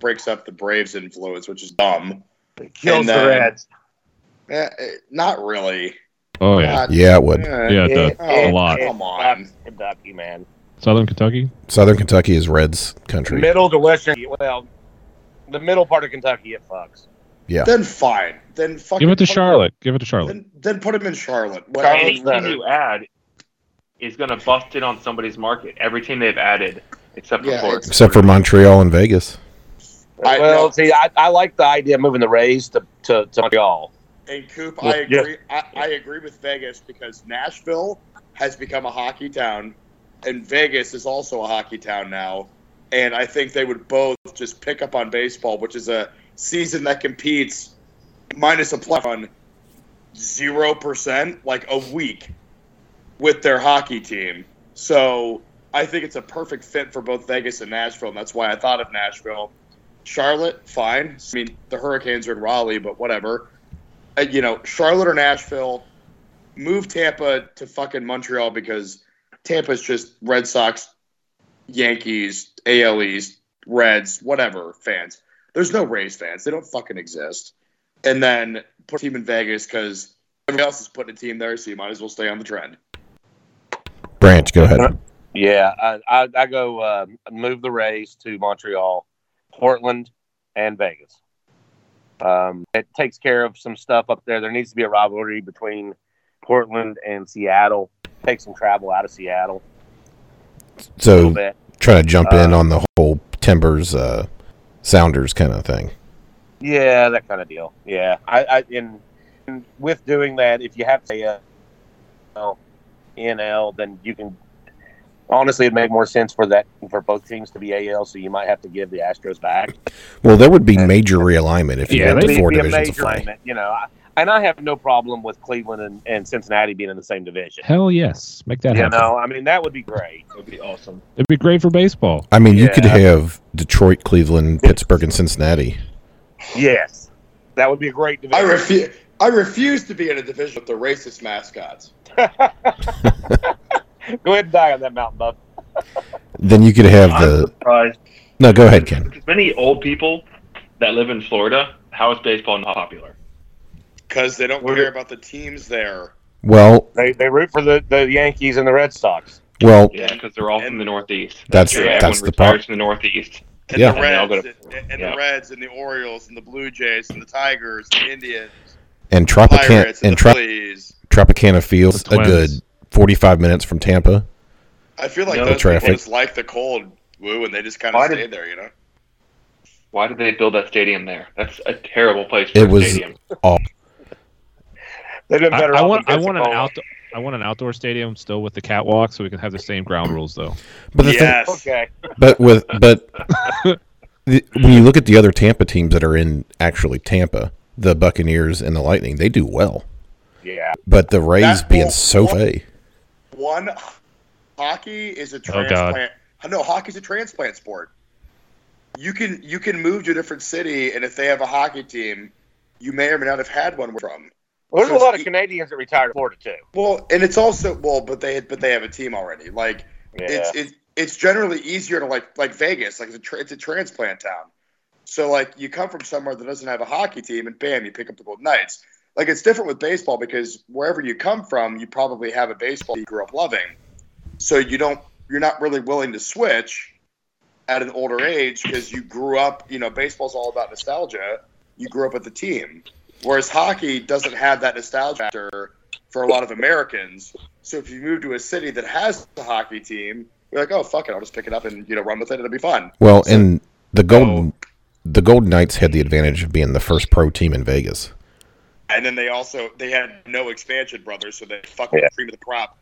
breaks up the Braves' influence, which is dumb. It kills the Reds. Not really. Oh, yeah. It would. It does a lot. Come on. Kentucky, man. Southern Kentucky? Southern Kentucky is Reds country. Middle to western. Well, the middle part of Kentucky, it fucks. Yeah. Then fine. Then fucking give it to Charlotte. Then put him in Charlotte. Anything you add is going to bust in on somebody's market. Every team they've added, except for Montreal and Vegas. I like the idea of moving the Rays to Montreal. And Coop, I agree. Yeah. I agree with Vegas because Nashville has become a hockey town, and Vegas is also a hockey town now. And I think they would both just pick up on baseball, which is a season that competes minus a playoff on 0%, like a week, with their hockey team. So I think it's a perfect fit for both Vegas and Nashville, and that's why I thought of Nashville. Charlotte, fine. I mean, the Hurricanes are in Raleigh, but whatever. You know, Charlotte or Nashville, move Tampa to fucking Montreal because Tampa's just Red Sox, Yankees, AL East, Reds, whatever fans. There's no Rays fans. They don't fucking exist. And then put a team in Vegas because everybody else is putting a team there, so you might as well stay on the trend. Branch, go ahead. Yeah, I go move the Rays to Montreal. Portland and Vegas. It takes care of some stuff up there. There needs to be a rivalry between Portland and Seattle. Take some travel out of Seattle. So try to jump in on the whole Timbers, Sounders kind of thing. Yeah, that kind of deal. Yeah, I with doing that, if you have to NL, then you can. Honestly, it'd make more sense for both teams to be AL, so you might have to give the Astros back. Well, there would be major realignment if you had 4 divisions to play. You know, I have no problem with Cleveland and Cincinnati being in the same division. Hell yes, make that happen. You know, I mean, that would be great. It would be awesome. It'd be great for baseball. I mean, you could have Detroit, Cleveland, Pittsburgh, and Cincinnati. Yes, that would be a great division. I refuse to be in a division with the racist mascots. Go ahead and die on that mountain, bub. Then you could have the No, go ahead, Ken. Many old people that live in Florida, how is baseball not popular? Because they don't care about the teams there. Well, they root for the Yankees and the Red Sox. Well, yeah, because they're all from the Northeast. That's true. That's the part. From the Northeast. And yeah. The Reds and the Orioles and the Blue Jays and the Tigers, and the Indians, and Tropicana Field's a good 45 minutes from Tampa. I feel like those people just like the cold, Woo, and they just kind of stay there, you know? Why did they build that stadium there? That's a terrible place for a stadium. They've been better I want an outdoor stadium still with the catwalk, so we can have the same ground rules, though. But when you look at the other Tampa teams that are in actually Tampa, the Buccaneers and the Lightning, they do well. Yeah, but the Rays being so fey. Hockey is a transplant. Oh, no, hockey's a transplant sport. You can move to a different city, and if they have a hockey team, you may or may not have had one from. Well, there's a lot of Canadians that retired to Florida too. Well, and it's also but they have a team already. Like it's generally easier to like Vegas, like it's a transplant town. So like you come from somewhere that doesn't have a hockey team, and bam, you pick up the Golden Knights. Like it's different with baseball because wherever you come from, you probably have a baseball you grew up loving. So you're not really willing to switch at an older age because you grew up. You know, baseball's all about nostalgia. You grew up with the team. Whereas hockey doesn't have that nostalgia factor for a lot of Americans. So if you move to a city that has a hockey team, you're like, oh, fuck it, I'll just pick it up and run with it. It'll be fun. Well, and the Golden Knights had the advantage of being the first pro team in Vegas. And then they had no expansion, brothers, so they fucking cream of the crop,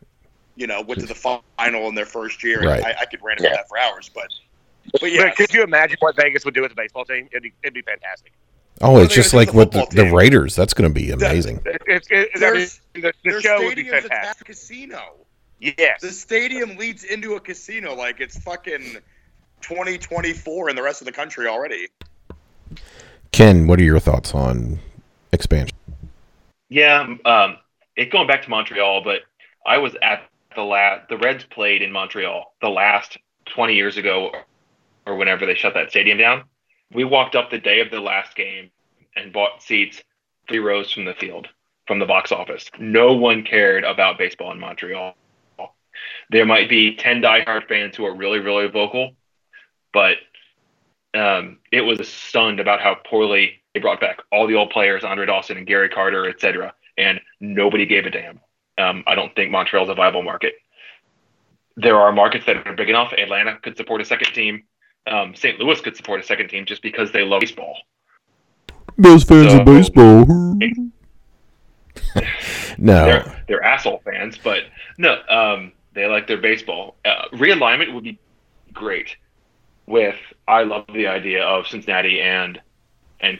went to the final in their first year. Right. I could rant about that for hours. But yeah. Could you imagine what Vegas would do with the baseball team? It'd be fantastic. Oh, it's just like with the Raiders. That's going to be amazing. The show would be fantastic. A casino. Yes. The stadium leads into a casino. Like, it's fucking 2024 in the rest of the country already. Ken, what are your thoughts on expansion? Yeah, going back to Montreal, but I was at the Reds played in Montreal the last 20 years ago or whenever they shut that stadium down. We walked up the day of the last game and bought seats 3 rows from the field, from the box office. No one cared about baseball in Montreal. There might be 10 diehard fans who are really, really vocal, but it was stunned about how poorly they brought back all the old players, Andre Dawson and Gary Carter, etc., and nobody gave a damn. I don't think Montreal's a viable market. There are markets that are big enough. Atlanta could support a second team. St. Louis could support a second team just because they love baseball. Most fans of baseball. No. They're asshole fans, but no, they like their baseball. Realignment would be great I love the idea of Cincinnati and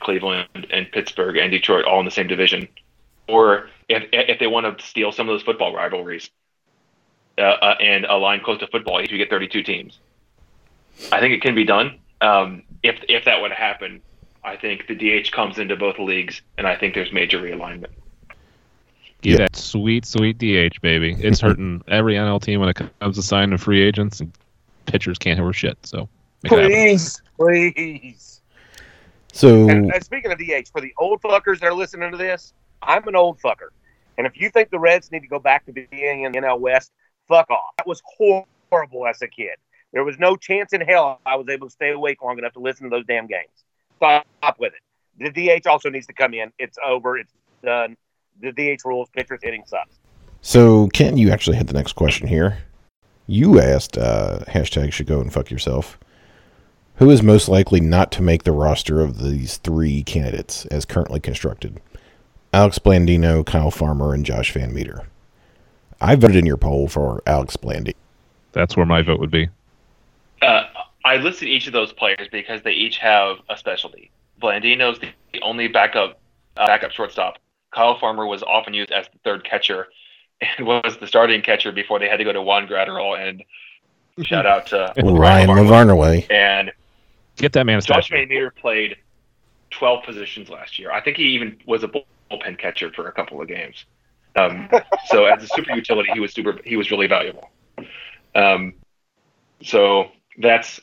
Cleveland and Pittsburgh and Detroit all in the same division. Or if they want to steal some of those football rivalries and align close to football, you get 32 teams. I think it can be done. If that would happen, I think the DH comes into both leagues, and I think there's major realignment. Get that sweet, sweet DH, baby. It's hurting every NL team when it comes to signing free agents, and pitchers can't hurt shit. So please. So and speaking of DH, for the old fuckers that are listening to this, I'm an old fucker, and if you think the Reds need to go back to being in the NL West, fuck off. That was horrible as a kid. There was no chance in hell I was able to stay awake long enough to listen to those damn games. Stop with it. The DH also needs to come in. It's over. It's done. The DH rules. Pitchers hitting sucks. So, Ken, you actually hit the next question here. You asked, hashtag should go and fuck yourself. Who is most likely not to make the roster of these 3 candidates as currently constructed? Alex Blandino, Kyle Farmer, and Josh Van Meter. I voted in your poll for Alex Blandino. That's where my vote would be. I listed each of those players because they each have a specialty. Blandino's the only backup shortstop. Kyle Farmer was often used as the third catcher and was the starting catcher before they had to go to Juan Graterol. And shout out to Ryan LaVarnaway. And get that man. Josh Van Meter played 12 positions last year. I think he even was a bullpen catcher for a couple of games. So as a super utility, he was really valuable. So that's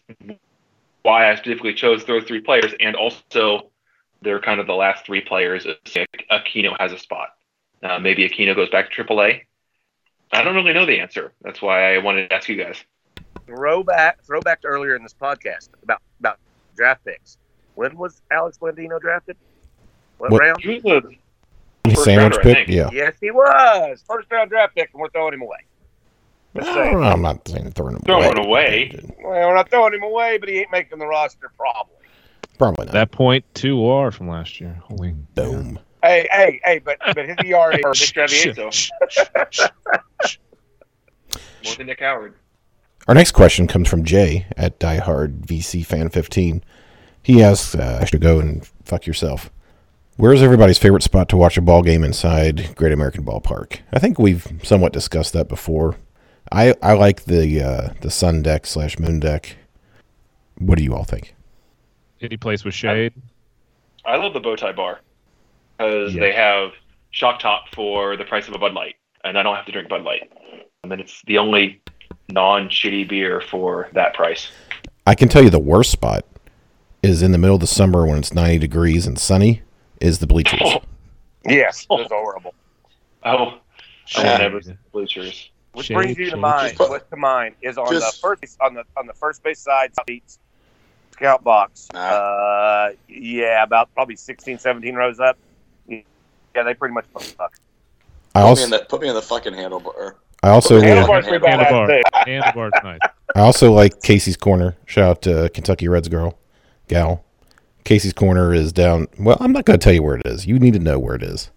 why I specifically chose those three players, and also they're kind of the last three players. Aquino has a spot. Maybe Aquino goes back to AAA. I don't really know the answer. That's why I wanted to ask you guys. Throwback to earlier in this podcast about draft picks. When was Alex Blandino drafted? What round? He was a sandwich rounder, pick. Yeah. Yes, he was first round draft pick, and we're throwing him away. No, I'm not saying throwing him away. Well, we're not throwing him away, but he ain't making the roster probably not. That point, 2 from last year. Holy boom. Hey, but his ERA for Nick Travieso. More than Nick Howard. Our next question comes from Jay at Diehard VC Fan 15. He asks, "I should go and fuck yourself. Where's everybody's favorite spot to watch a ball game inside Great American Ballpark?" I think we've somewhat discussed that before. I like the sun deck / moon deck. What do you all think? Any place with shade. I love the Bowtie Bar because they have shock top for the price of a Bud Light, and I don't have to drink Bud Light. I mean, it's the only non-shitty beer for that price. I can tell you the worst spot is in the middle of the summer when it's 90 degrees and sunny is the bleachers. Oh. Yes, that's horrible. Oh, I want never see the bleachers. Which brings you to mind? What to mind is on the first base side seats, scout box. About probably 16, 17 rows up. Yeah, they pretty much fuck. Put me in the fucking handlebar. I also handlebar tonight. I also like Casey's Corner. Shout out to Kentucky Reds gal. Casey's Corner is down. Well, I'm not going to tell you where it is. You need to know where it is.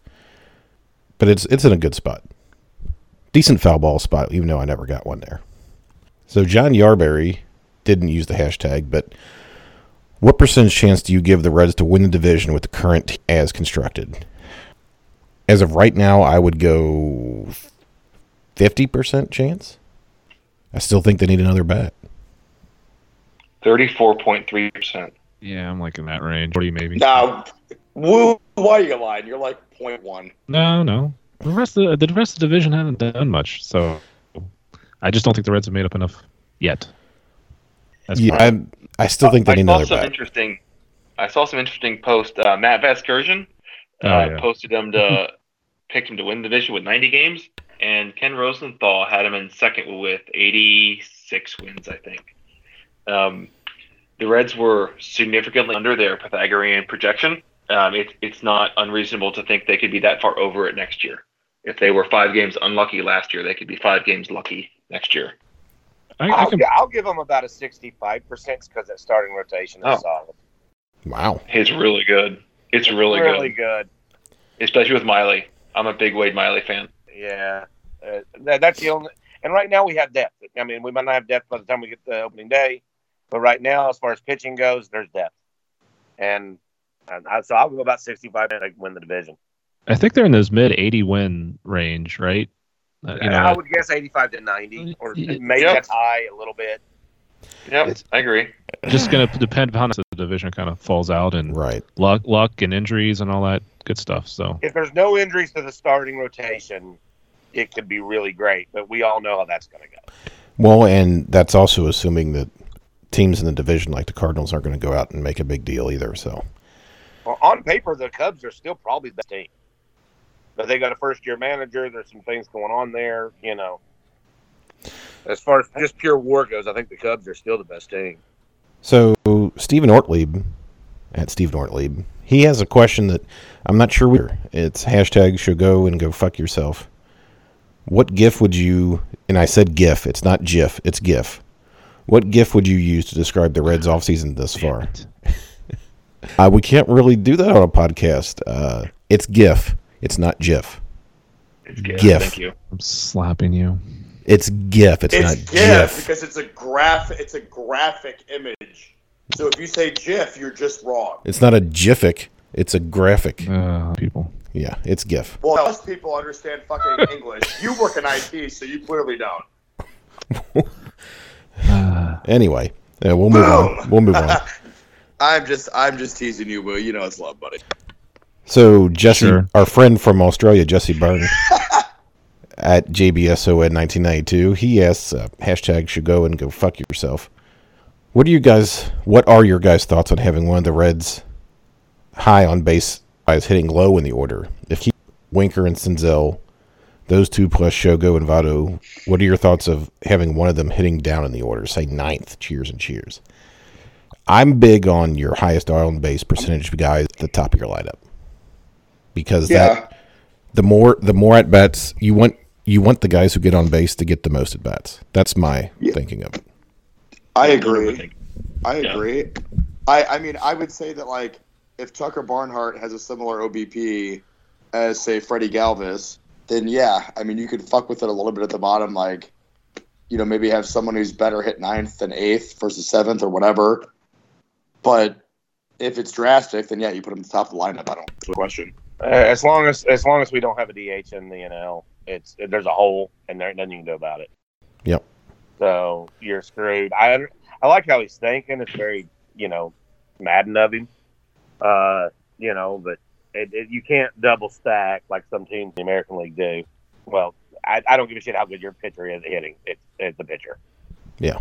But it's in a good spot. Decent foul ball spot, even though I never got one there. So John Yarberry didn't use the hashtag, but what percentage chance do you give the Reds to win the division with the current as constructed? As of right now, I would go 50% chance. I still think they need another bat. 34.3%. Yeah, I'm like in that range. 40 maybe. No, Woo, why are you lying? You're like 0.1. No. The rest of the division hasn't done much, so I just don't think the Reds have made up enough yet. I still think they need another bat. I saw some interesting posts. Matt Vasgersian posted them to pick him to win the division with 90 games, and Ken Rosenthal had him in second with 86 wins, I think. The Reds were significantly under their Pythagorean projection. It's not unreasonable to think they could be that far over it next year. If they were 5 games unlucky last year, they could be 5 games lucky next year. I'll give them about a 65% because that starting rotation is solid. Wow. It's really good. It's really good. Especially with Miley. I'm a big Wade Miley fan. Yeah. That's the only – and right now we have depth. I mean, we might not have depth by the time we get to opening day. But right now, as far as pitching goes, there's depth. So I'll go about 65 and I win the division. I think they're in this mid-80 win range, right? I would guess 85 to 90, or maybe that's high a little bit. Yep, I agree. Just going to depend upon how the division kind of falls out and luck and injuries and all that good stuff. So if there's no injuries to the starting rotation, it could be really great. But we all know how that's going to go. Well, and that's also assuming that teams in the division like the Cardinals aren't going to go out and make a big deal either, so... Well, on paper, the Cubs are still probably the best team. But they got a first-year manager. There's some things going on there, you know. As far as just pure war goes, I think the Cubs are still the best team. So, Steven Ortlieb, at Steven Ortlieb, he has a question that I'm not sure where. It's hashtag Shogo and go fuck yourself. What GIF would you, and I said GIF, it's not GIF, it's GIF. What GIF would you use to describe the Reds offseason this far? We can't really do that on a podcast. It's GIF. It's not GIF. It's GIF. Thank you. I'm slapping you. It's GIF. It's not GIF because it's a graph. It's a graphic image. So if you say GIF, you're just wrong. It's not a GIFic. It's a graphic. People. Yeah, it's GIF. Well, most people understand fucking English. You work in IT, so you clearly don't. Anyway, we'll move on. I'm just teasing you, Will. You know it's love, buddy. So Jesse, our friend from Australia, Jesse Byrne, at JBSON 1992, he asks, hashtag Shogo and go fuck yourself. What are your guys' thoughts on having one of the Reds high on base guys hitting low in the order? If you Winker and Senzel, those two plus Shogo and Votto, what are your thoughts of having one of them hitting down in the order, say ninth, cheers? I'm big on your highest on base percentage guys at the top of your lineup. Because that the more at bats you want the guys who get on base to get the most at bats. That's my thinking of it. I agree. I mean, I would say that, like, if Tucker Barnhart has a similar OBP as, say, Freddie Galvis, then I mean, you could fuck with it a little bit at the bottom, like, you know, maybe have someone who's better hit ninth than eighth versus seventh or whatever. But if it's drastic, then you put them at the top of the lineup. I don't question. As long as we don't have a DH in the NL, there's a hole and there ain't nothing you can do about it. Yep. So you're screwed. I like how he's thinking. It's very, Madden of him. But. You can't double stack like some teams in the American League do. Well, I don't give a shit how good your pitcher is hitting. It's the pitcher. Yeah.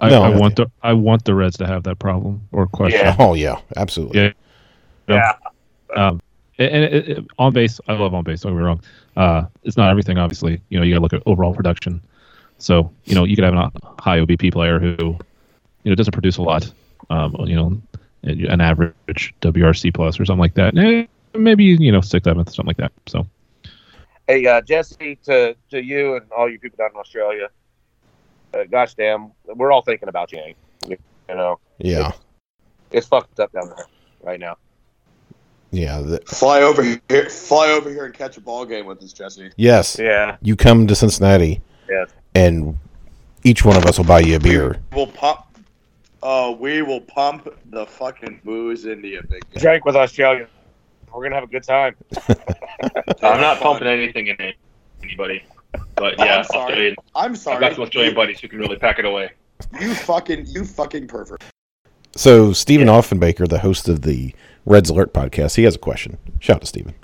I want the Reds to have that problem or question. Yeah. Oh yeah, absolutely. Yeah. And on base, I love on base. Don't get me wrong. It's not everything, obviously. You got to look at overall production. So you could have a high OBP player who doesn't produce a lot. An average WRC plus or something like that. Maybe, 6th, 7th, something like that. So, hey, Jesse, to you and all you people down in Australia, gosh damn, we're all thinking about you, Yeah. It's fucked up down there right now. Yeah. Fly over here and catch a ball game with us, Jesse. Yes. Yeah. You come to Cincinnati. Yes. And each one of us will buy you a beer. We'll pop. We will pump the fucking booze into you, big guy. Drink with Australia. We're going to have a good time. I'm not pumping anything in anybody. But yeah, I'm sorry. I've got some Australian buddies who can really pack it away. You fucking pervert. So Stephen Offenbaker, the host of the Reds Alert podcast, he has a question. Shout out to Stephen.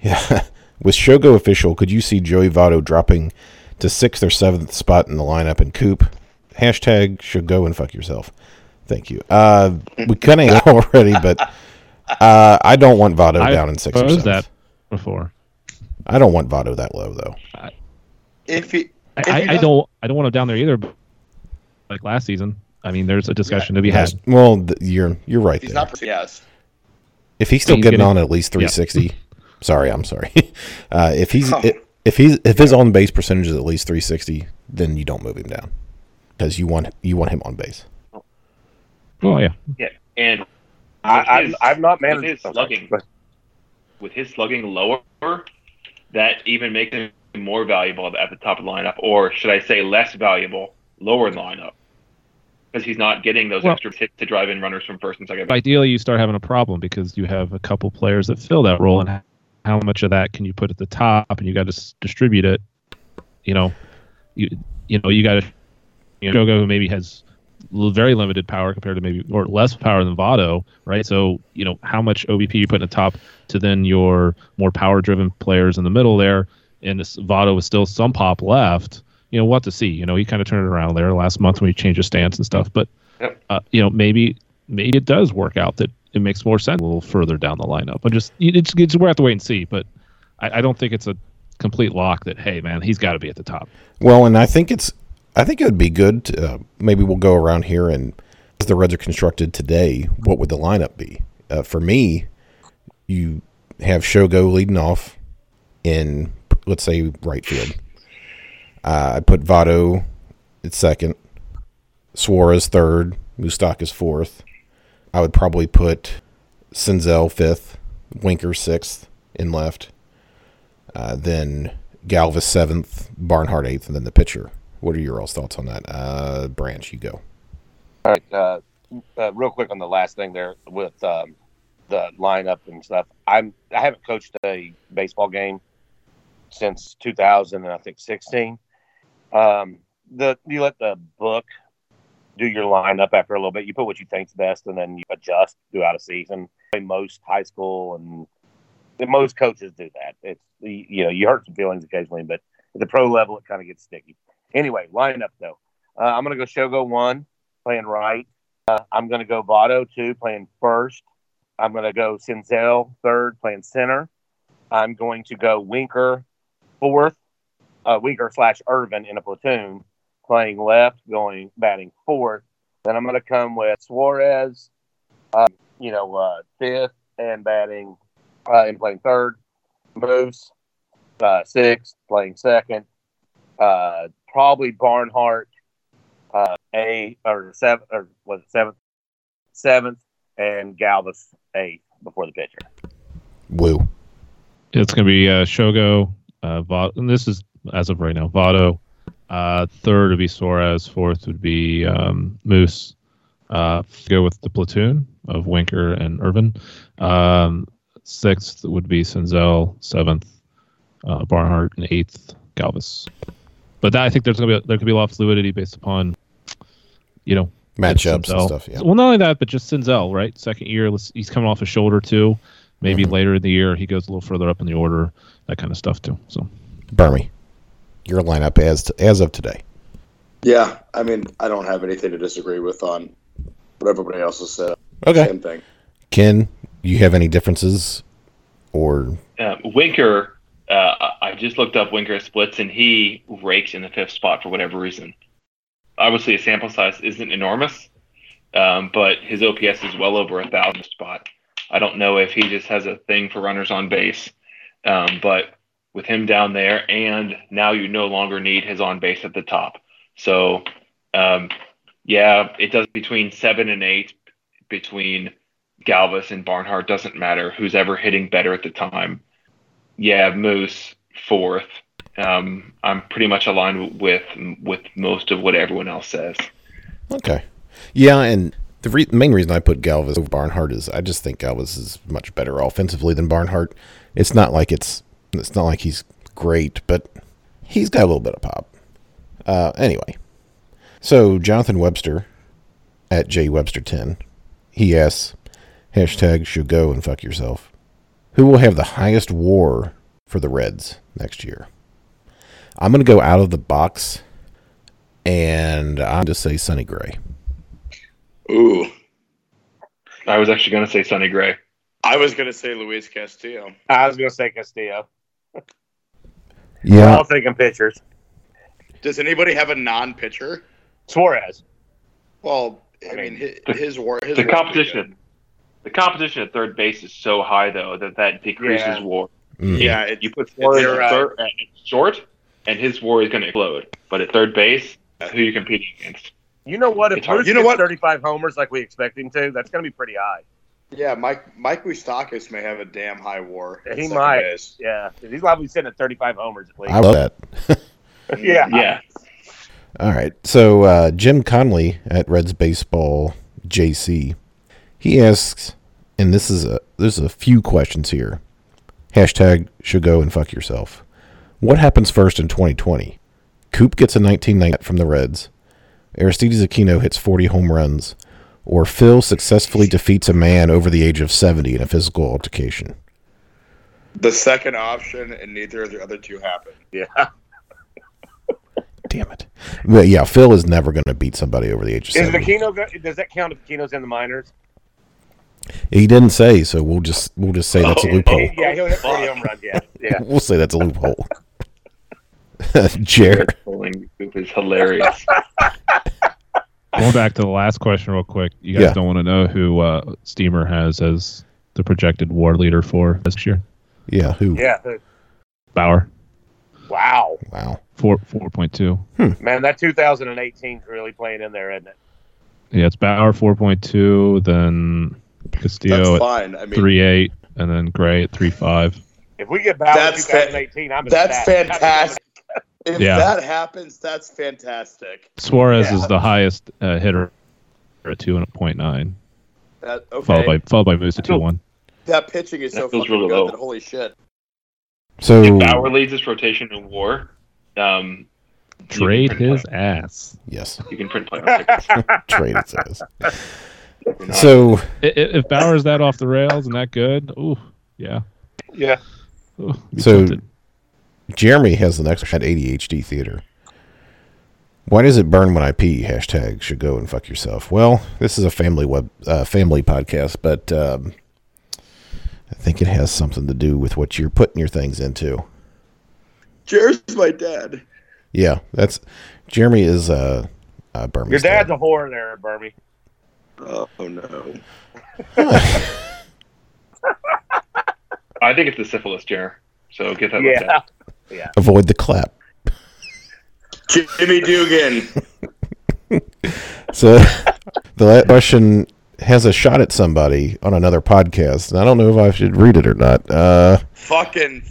Yeah. With Shogo official, could you see Joey Votto dropping to 6th or 7th spot in the lineup and Coop? # Shogo and fuck yourself. Thank you. We kind of already, but I don't want Votto down in 6 or 7. I proposed that before. I don't want Votto that low, though. I don't want him down there either. Like last season, I mean, there's a discussion to be had. Well, you're right. He's there. If he's still getting on at least 360, I'm sorry. If his on base percentage is at least 360, then you don't move him down. Because you want him on base. Oh yeah, and I've not managed his slugging. But with his slugging lower, that even makes him more valuable at the top of the lineup, or should I say, less valuable lower in the lineup, because he's not getting those extra hits to drive in runners from first and second. Ideally, you start having a problem because you have a couple players that fill that role, and how much of that can you put at the top, and you got to distribute it. You got to. Shogo, who maybe has very limited power compared to maybe, or less power than Votto, right? So, how much OBP you put in the top to then your more power-driven players in the middle there, and Votto is still some pop left, we'll have to see. He kind of turned it around there last month when he changed his stance and stuff. But, maybe it does work out that it makes more sense a little further down the lineup. But it's we'll have to wait and see. But I don't think it's a complete lock that, hey, man, he's got to be at the top. Well, and I think it would be good to, maybe we'll go around here and as the Reds are constructed today, what would the lineup be? For me, you have Shogo leading off in, let's say, right field. I put Votto at second, Suarez third, Moustakas fourth. I would probably put Senzel fifth, Winker sixth in left, then Galvis seventh, Barnhart eighth, and then the pitcher. What are your all's thoughts on that? Branch, you go. All right. Real quick on the last thing there with the lineup and stuff. I haven't coached a baseball game since 2016. You let the book do your lineup after a little bit. You put what you think's best, and then you adjust throughout a season. Most high school and most coaches do that. It's you hurt some feelings occasionally, but at the pro level, it kind of gets sticky. Anyway, lineup though. I'm going to go Shogo 1. playing right. I'm going to go Votto, too, playing first. I'm going to go Senzel, third, playing center. I'm going to go Winker, fourth. Winker/Ervin in a platoon, playing left, batting fourth. Then I'm going to come with Suarez, fifth, and batting and playing third. Moose, sixth, playing second. Probably Barnhart, seventh, and Galvis eighth before the pitcher. Woo! It's going to be Shogo. And this is as of right now. Votto, third would be Suarez, fourth would be Moose. Go with the platoon of Winker and Ervin. Sixth would be Senzel. Seventh, Barnhart, and eighth, Galvis. But I think there could be a lot of fluidity based upon, matchups and stuff. Yeah. Well, not only that, but just Senzel, right? Second year, he's coming off his shoulder too. Maybe later in the year he goes a little further up in the order, that kind of stuff too. So, Burmy, your lineup as of today. Yeah, I mean, I don't have anything to disagree with on what everybody else has said. Okay. Same thing. Ken, you have any differences or Winker? I just looked up Winker splits, and he rakes in the fifth spot for whatever reason. Obviously, his sample size isn't enormous, but his OPS is well over 1,000 spot. I don't know if he just has a thing for runners on base, but with him down there, and now you no longer need his on base at the top. So, it does between 7 and 8 between Galvis and Barnhart. Doesn't matter who's ever hitting better at the time. Yeah, Moose fourth. I'm pretty much aligned with most of what everyone else says. Okay. Yeah, and the main reason I put Galvis over Barnhart is I just think Galvis is much better offensively than Barnhart. It's not like he's great, but he's got a little bit of pop. Anyway, so Jonathan Webster at JWebster10, he asks, # should go and fuck yourself. Who will have the highest WAR for the Reds next year? I'm going to go out of the box, and I'm just say Sonny Gray. Ooh. I was actually going to say Sonny Gray. I was going to say Luis Castillo. I was going to say Castillo. Yeah. We're all thinking pitchers. Does anybody have a non-pitcher? Suarez. Well, I mean his WAR. The competition. The competition at third base is so high, though, that decreases WAR. Mm-hmm. Yeah, you put Suarez at short, and his WAR is going to explode. But at third base, who you're competing against? You know what? If Bruce gets 35 homers like we expect him to, that's going to be pretty high. Yeah, Mike Moustakas may have a damn high WAR. He might. Base. Yeah, he's probably sitting at 35 homers at least. I love that. Yeah. All right. So Jim Conley at Reds Baseball JC. He asks, and there's a few questions here. # should go and fuck yourself. What happens first in 2020? Coop gets a 1990 from the Reds. Aristides Aquino hits 40 home runs, or Phil successfully defeats a man over the age of 70 in a physical altercation. The second option, and neither of the other two happen. Yeah. Damn it. But yeah, Phil is never going to beat somebody over the age of 70. Does that count if Aquino's in the minors? He didn't say, so we'll just say that's a loophole. Yeah, he'll hit 40 home runs. Yeah. We'll say that's a loophole. Jared, Coop is hilarious. Going back to the last question real quick, you guys don't want to know who Steamer has as the projected WAR leader for this year? Yeah, who? Yeah, who? Bauer. Wow. 4.2. Man, that 2018's really playing in there, isn't it? Yeah, it's Bauer 4.2, then Castillo at 3.8, and then Gray at 3.5. If we get Bauer in 2018, that's fantastic. If that happens, that's fantastic. Suarez is the highest hitter at 2.9, followed by Moose at 2.1. That pitching is so fucking really good that holy shit. So if Bauer leads this rotation in WAR, trade his ass. Yes. You can print playoff tickets. Trade his ass. So if Bauer's that off the rails and that good, ooh, yeah. Yeah. Ooh, so tempted. Jeremy has the next at ADHD Theater. Why does it burn when I pee? Hashtag should go and fuck yourself. Well, this is a family podcast, but I think it has something to do with what you're putting your things into. Jerry's my dad. Yeah, that's Jeremy is Burmy. Your dad's dad. A whore there, Burmy. Oh no. I think it's the syphilis, Jer. So get that. Yeah. Out. Yeah. Avoid the clap. Jimmy Dugan. So the Russian has a shot at somebody on another podcast, and I don't know if I should read it or not. Fucking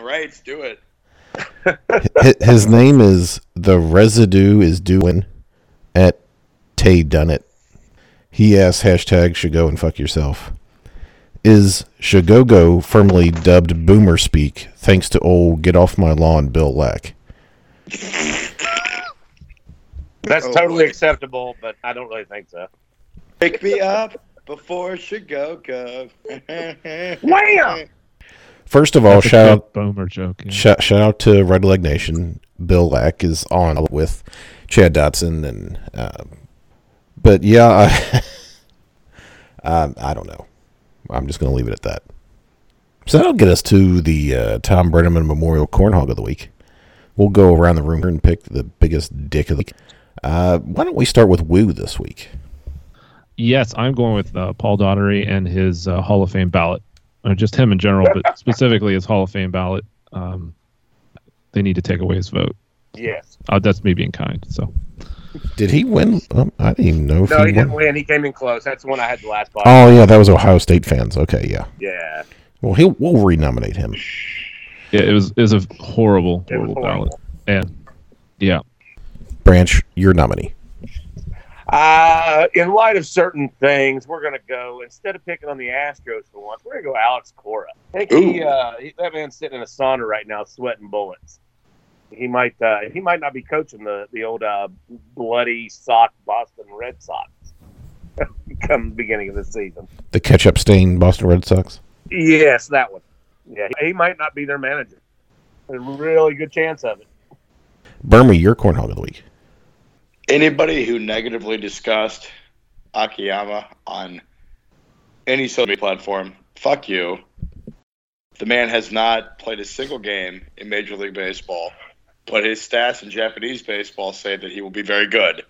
rights, do it. His name is The Residue Is Doing at Tay Dunnett. He asks, hashtag should go and fuck yourself. Is Shogogo firmly dubbed boomer speak thanks to old get off my lawn Bill Lack? That's totally acceptable, but I don't really think so. Pick me up before Shogogo. Wham! First of all, that's shout boomer joke. Yeah. Shout out to Red Leg Nation. Bill Lack is on with Chad Dotson, and but yeah, I don't know. I'm just going to leave it at that. So that'll get us to the Tom Brenneman Memorial Cornhog of the Week. We'll go around the room here and pick the biggest dick of the week. Why don't we start with Woo this week? Yes, I'm going with Paul Daugherty and his Hall of Fame ballot. Or just him in general, but specifically his Hall of Fame ballot. They need to take away his vote. Yes. That's me being kind. So. Did he win? I didn't even know. No, he didn't win. He came in close. That's the one I had the last box. Oh, yeah. That was Ohio State fans. Okay, yeah. Yeah. Well, we'll re-nominate him. Yeah, it was a horrible ballot. And, yeah. Branch, your nominee. In light of certain things, we're going to go, instead of picking on the Astros for once, we're going to go Alex Cora. I think that man's sitting in a sauna right now sweating bullets. He might not be coaching the old bloody sock Boston Red Sox come the beginning of the season. The ketchup stained Boston Red Sox? Yes, that one. Yeah, he might not be their manager. There's a really good chance of it. Burmy, your cornhole of the week. Anybody who negatively discussed Akiyama on any social media platform, fuck you. The man has not played a single game in Major League Baseball, but his stats in Japanese baseball say that he will be very good.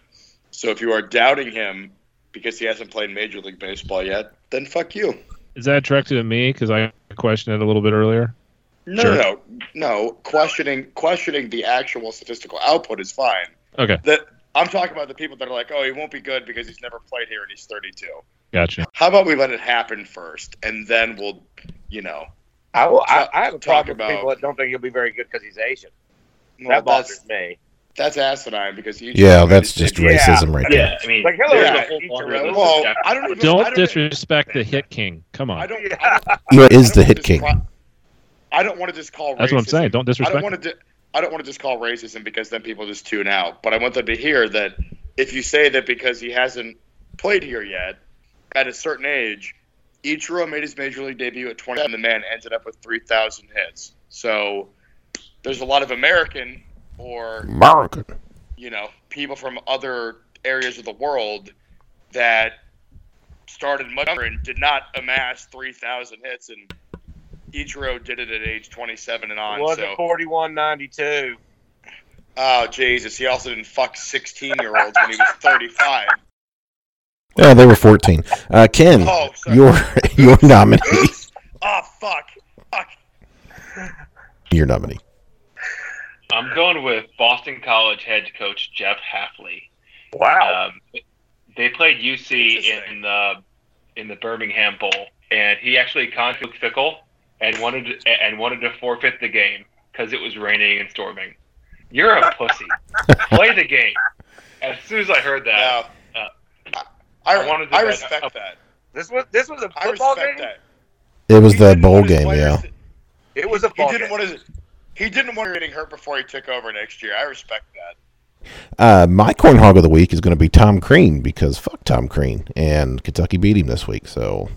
So if you are doubting him because he hasn't played Major League Baseball yet, then fuck you. Is that directed at me? Because I questioned it a little bit earlier. No, sure. No. Questioning the actual statistical output is fine. Okay. I'm talking about the people that are like, oh, he won't be good because he's never played here and he's 32. Gotcha. How about we let it happen first, and then we'll, I have a talk about people that don't think he'll be very good because he's Asian. Well, that bothers me. That's asinine because you. Yeah, that's just racism right there. Yeah, I mean, don't disrespect the hit king. Come on. What is the hit king? I don't want to just call. That's racism. What I'm saying. Don't disrespect. I don't want to just call racism because then people just tune out. But I want them to hear that if you say that because he hasn't played here yet, at a certain age, Ichiro made his major league debut at 20, and the man ended up with 3,000 hits. So there's a lot of American, people from other areas of the world that started much younger and did not amass 3,000 hits, and Ichiro did it at age 27 and on. Was it 41.92? Oh, Jesus. He also didn't fuck 16-year-olds when he was 35. No, they were 14. Ken, your nominee. Oops. Oh, fuck. Your nominee. I'm going with Boston College head coach Jeff Hafley. Wow. They played UC in the Birmingham Bowl, and he actually contacted Luke Fickell and wanted to forfeit the game because it was raining and storming. You're a pussy. Play the game. As soon as I heard that. No. I respect that. This was a football game? That. It was the bowl game, yeah. It was a football game. He didn't want to get hurt before he took over next year. I respect that. My cornhog of the week is going to be Tom Crean because fuck Tom Crean. And Kentucky beat him this week, so.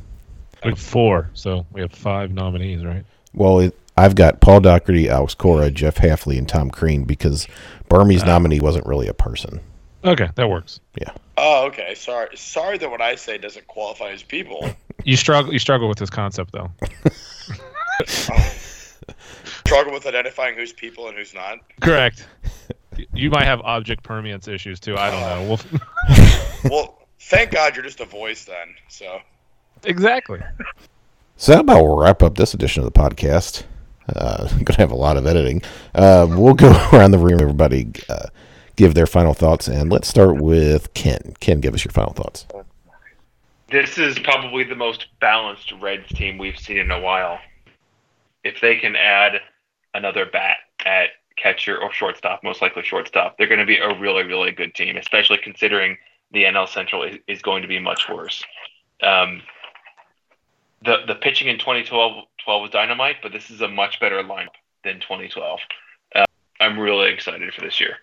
We have 4, so we have 5 nominees, right? Well, I've got Paul Daugherty, Alex Cora, Jeff Hafley, and Tom Crean because Burmy's nominee wasn't really a person. Okay, that works. Yeah. Oh, okay. Sorry that what I say doesn't qualify as people. You struggle with this concept, though. Struggle with identifying who's people and who's not? Correct. You might have object permeance issues, too. I don't know. Well, thank God you're just a voice then. So. Exactly. So that about will wrap up this edition of the podcast. I'm going to have a lot of editing. We'll go around the room, everybody. Give their final thoughts, and let's start with Ken. Ken, give us your final thoughts. This is probably the most balanced Reds team we've seen in a while. If they can add another bat at catcher or shortstop, most likely shortstop, they're going to be a really, really good team, especially considering the NL Central is going to be much worse. The pitching in 2012 was dynamite, but this is a much better lineup than 2012. I'm really excited for this year.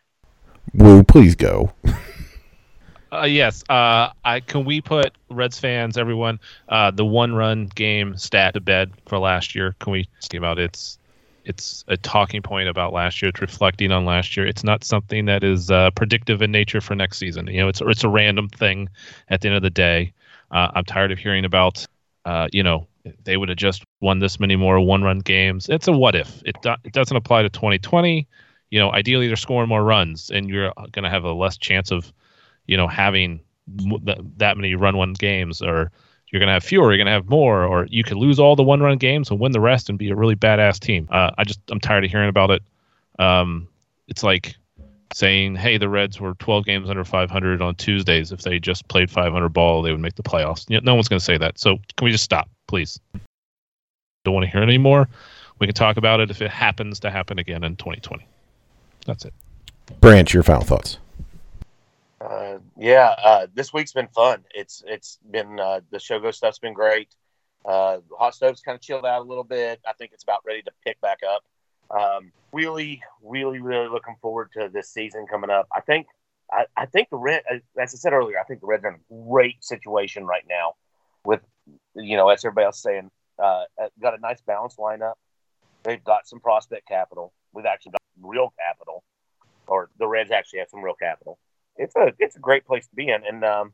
Woo, please go. Yes. Can we put Reds fans, everyone, the one-run game stat to bed for last year? Can we talk about it's a talking point about last year. It's reflecting on last year. It's not something that is predictive in nature for next season. You know, it's a random thing at the end of the day. I'm tired of hearing about, they would have just won this many more one-run games. It's a what if. It doesn't apply to 2020. You know, ideally they're scoring more runs, and you're going to have a less chance of, having that many run-one games, or you're going to have fewer, you're going to have more, or you could lose all the one-run games and win the rest and be a really badass team. I'm tired of hearing about it. It's like saying, hey, the Reds were 12 games under 500 on Tuesdays. If they just played 500 ball, they would make the playoffs. No one's going to say that. So can we just stop, please? Don't want to hear it anymore. We can talk about it if it happens to happen again in 2020. That's it. Branch, your final thoughts. This week's been fun. It's been the Shogo stuff's been great. Hot Stove's kind of chilled out a little bit. I think it's about ready to pick back up. Really, really, really looking forward to this season coming up. I think the Reds, as I said earlier, I think the Reds are in a great situation right now. With as everybody else saying, got a nice balanced lineup. They've got some prospect capital. We've actually got real capital, or the Reds actually have some real capital. It's a great place to be in, and I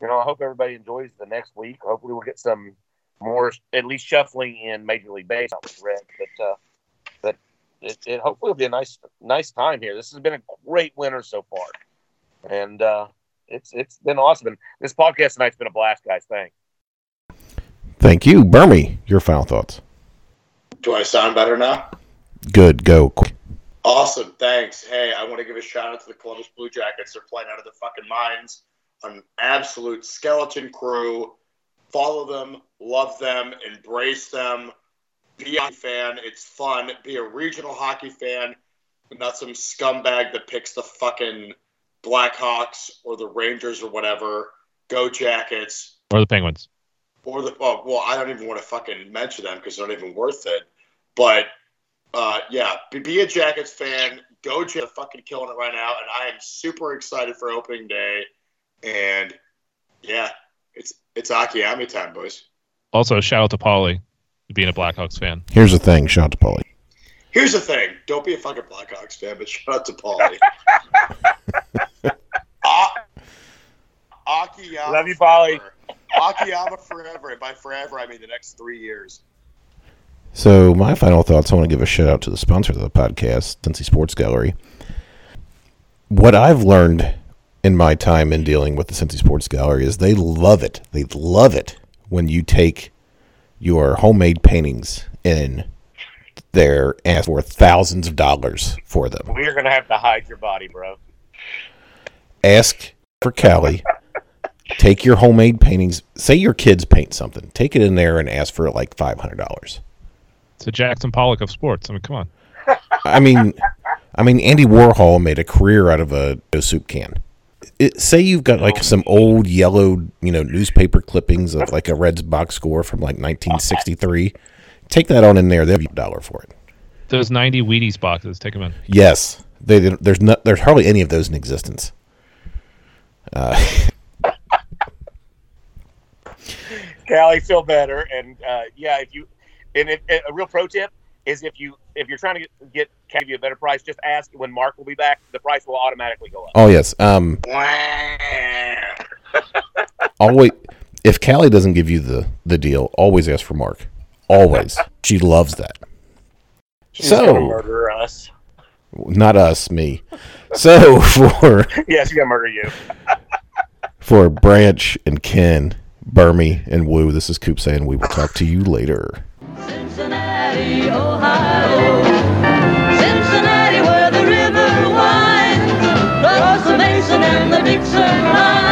hope everybody enjoys the next week. Hopefully, we'll get some more, at least shuffling in Major League Baseball with the Reds. But it hopefully will be a nice time here. This has been a great winter so far, and it's been awesome. And this podcast tonight's been a blast, guys. Thanks. Thank you, Burmy. Your final thoughts. Do I sound better now? Good, go. Awesome, thanks. Hey, I want to give a shout out to the Columbus Blue Jackets. They're playing out of the fucking mines. An absolute skeleton crew. Follow them, love them, embrace them. Be a fan. It's fun. Be a regional hockey fan, and not some scumbag that picks the fucking Blackhawks or the Rangers or whatever. Go Jackets. Or the Penguins. I don't even want to fucking mention them because they're not even worth it. But be a Jackets fan. Go Jackets, fucking killing it right now, and I am super excited for opening day. And it's Akiyama time, boys. Also, shout out to Paulie, being a Blackhawks fan. Here's the thing, shout out to Paulie. Here's the thing, don't be a fucking Blackhawks fan, but shout out to Paulie. Akiyama, love you, Paulie. Akiyama forever, and by forever I mean the next 3 years. So my final thoughts, I want to give a shout out to the sponsor of the podcast, Cincy Sports Gallery. What I've learned in my time in dealing with the Cincy Sports Gallery is they love it. They love it when you take your homemade paintings and they're asked for thousands of dollars for them. We're going to have to hide your body, bro. Ask for Callie. Take your homemade paintings. Say your kids paint something. Take it in there and ask for like $500. It's a Jackson Pollock of sports. I mean, come on. I mean, Andy Warhol made a career out of a soup can. Say you've got like some old yellow, newspaper clippings of like a Reds box score from like 1963. Take that on in there. They'll give you $1 for it. Those 90 Wheaties boxes. Take them in. Yes, there's hardly any of those in existence. Callie, feel better, and a real pro tip: is if you're trying to get can give you a better price, just ask when Mark will be back. The price will automatically go up. Oh yes. Always, if Callie doesn't give you the deal, always ask for Mark. Always. She loves that. She's gonna murder us. Not us, me. So for yeah, she's gonna murder you. For Branch and Ken, Burmy and Woo, this is Coop saying we will talk to you later. Cincinnati, Ohio. Cincinnati, where the river winds across the Mason and the Dixon line.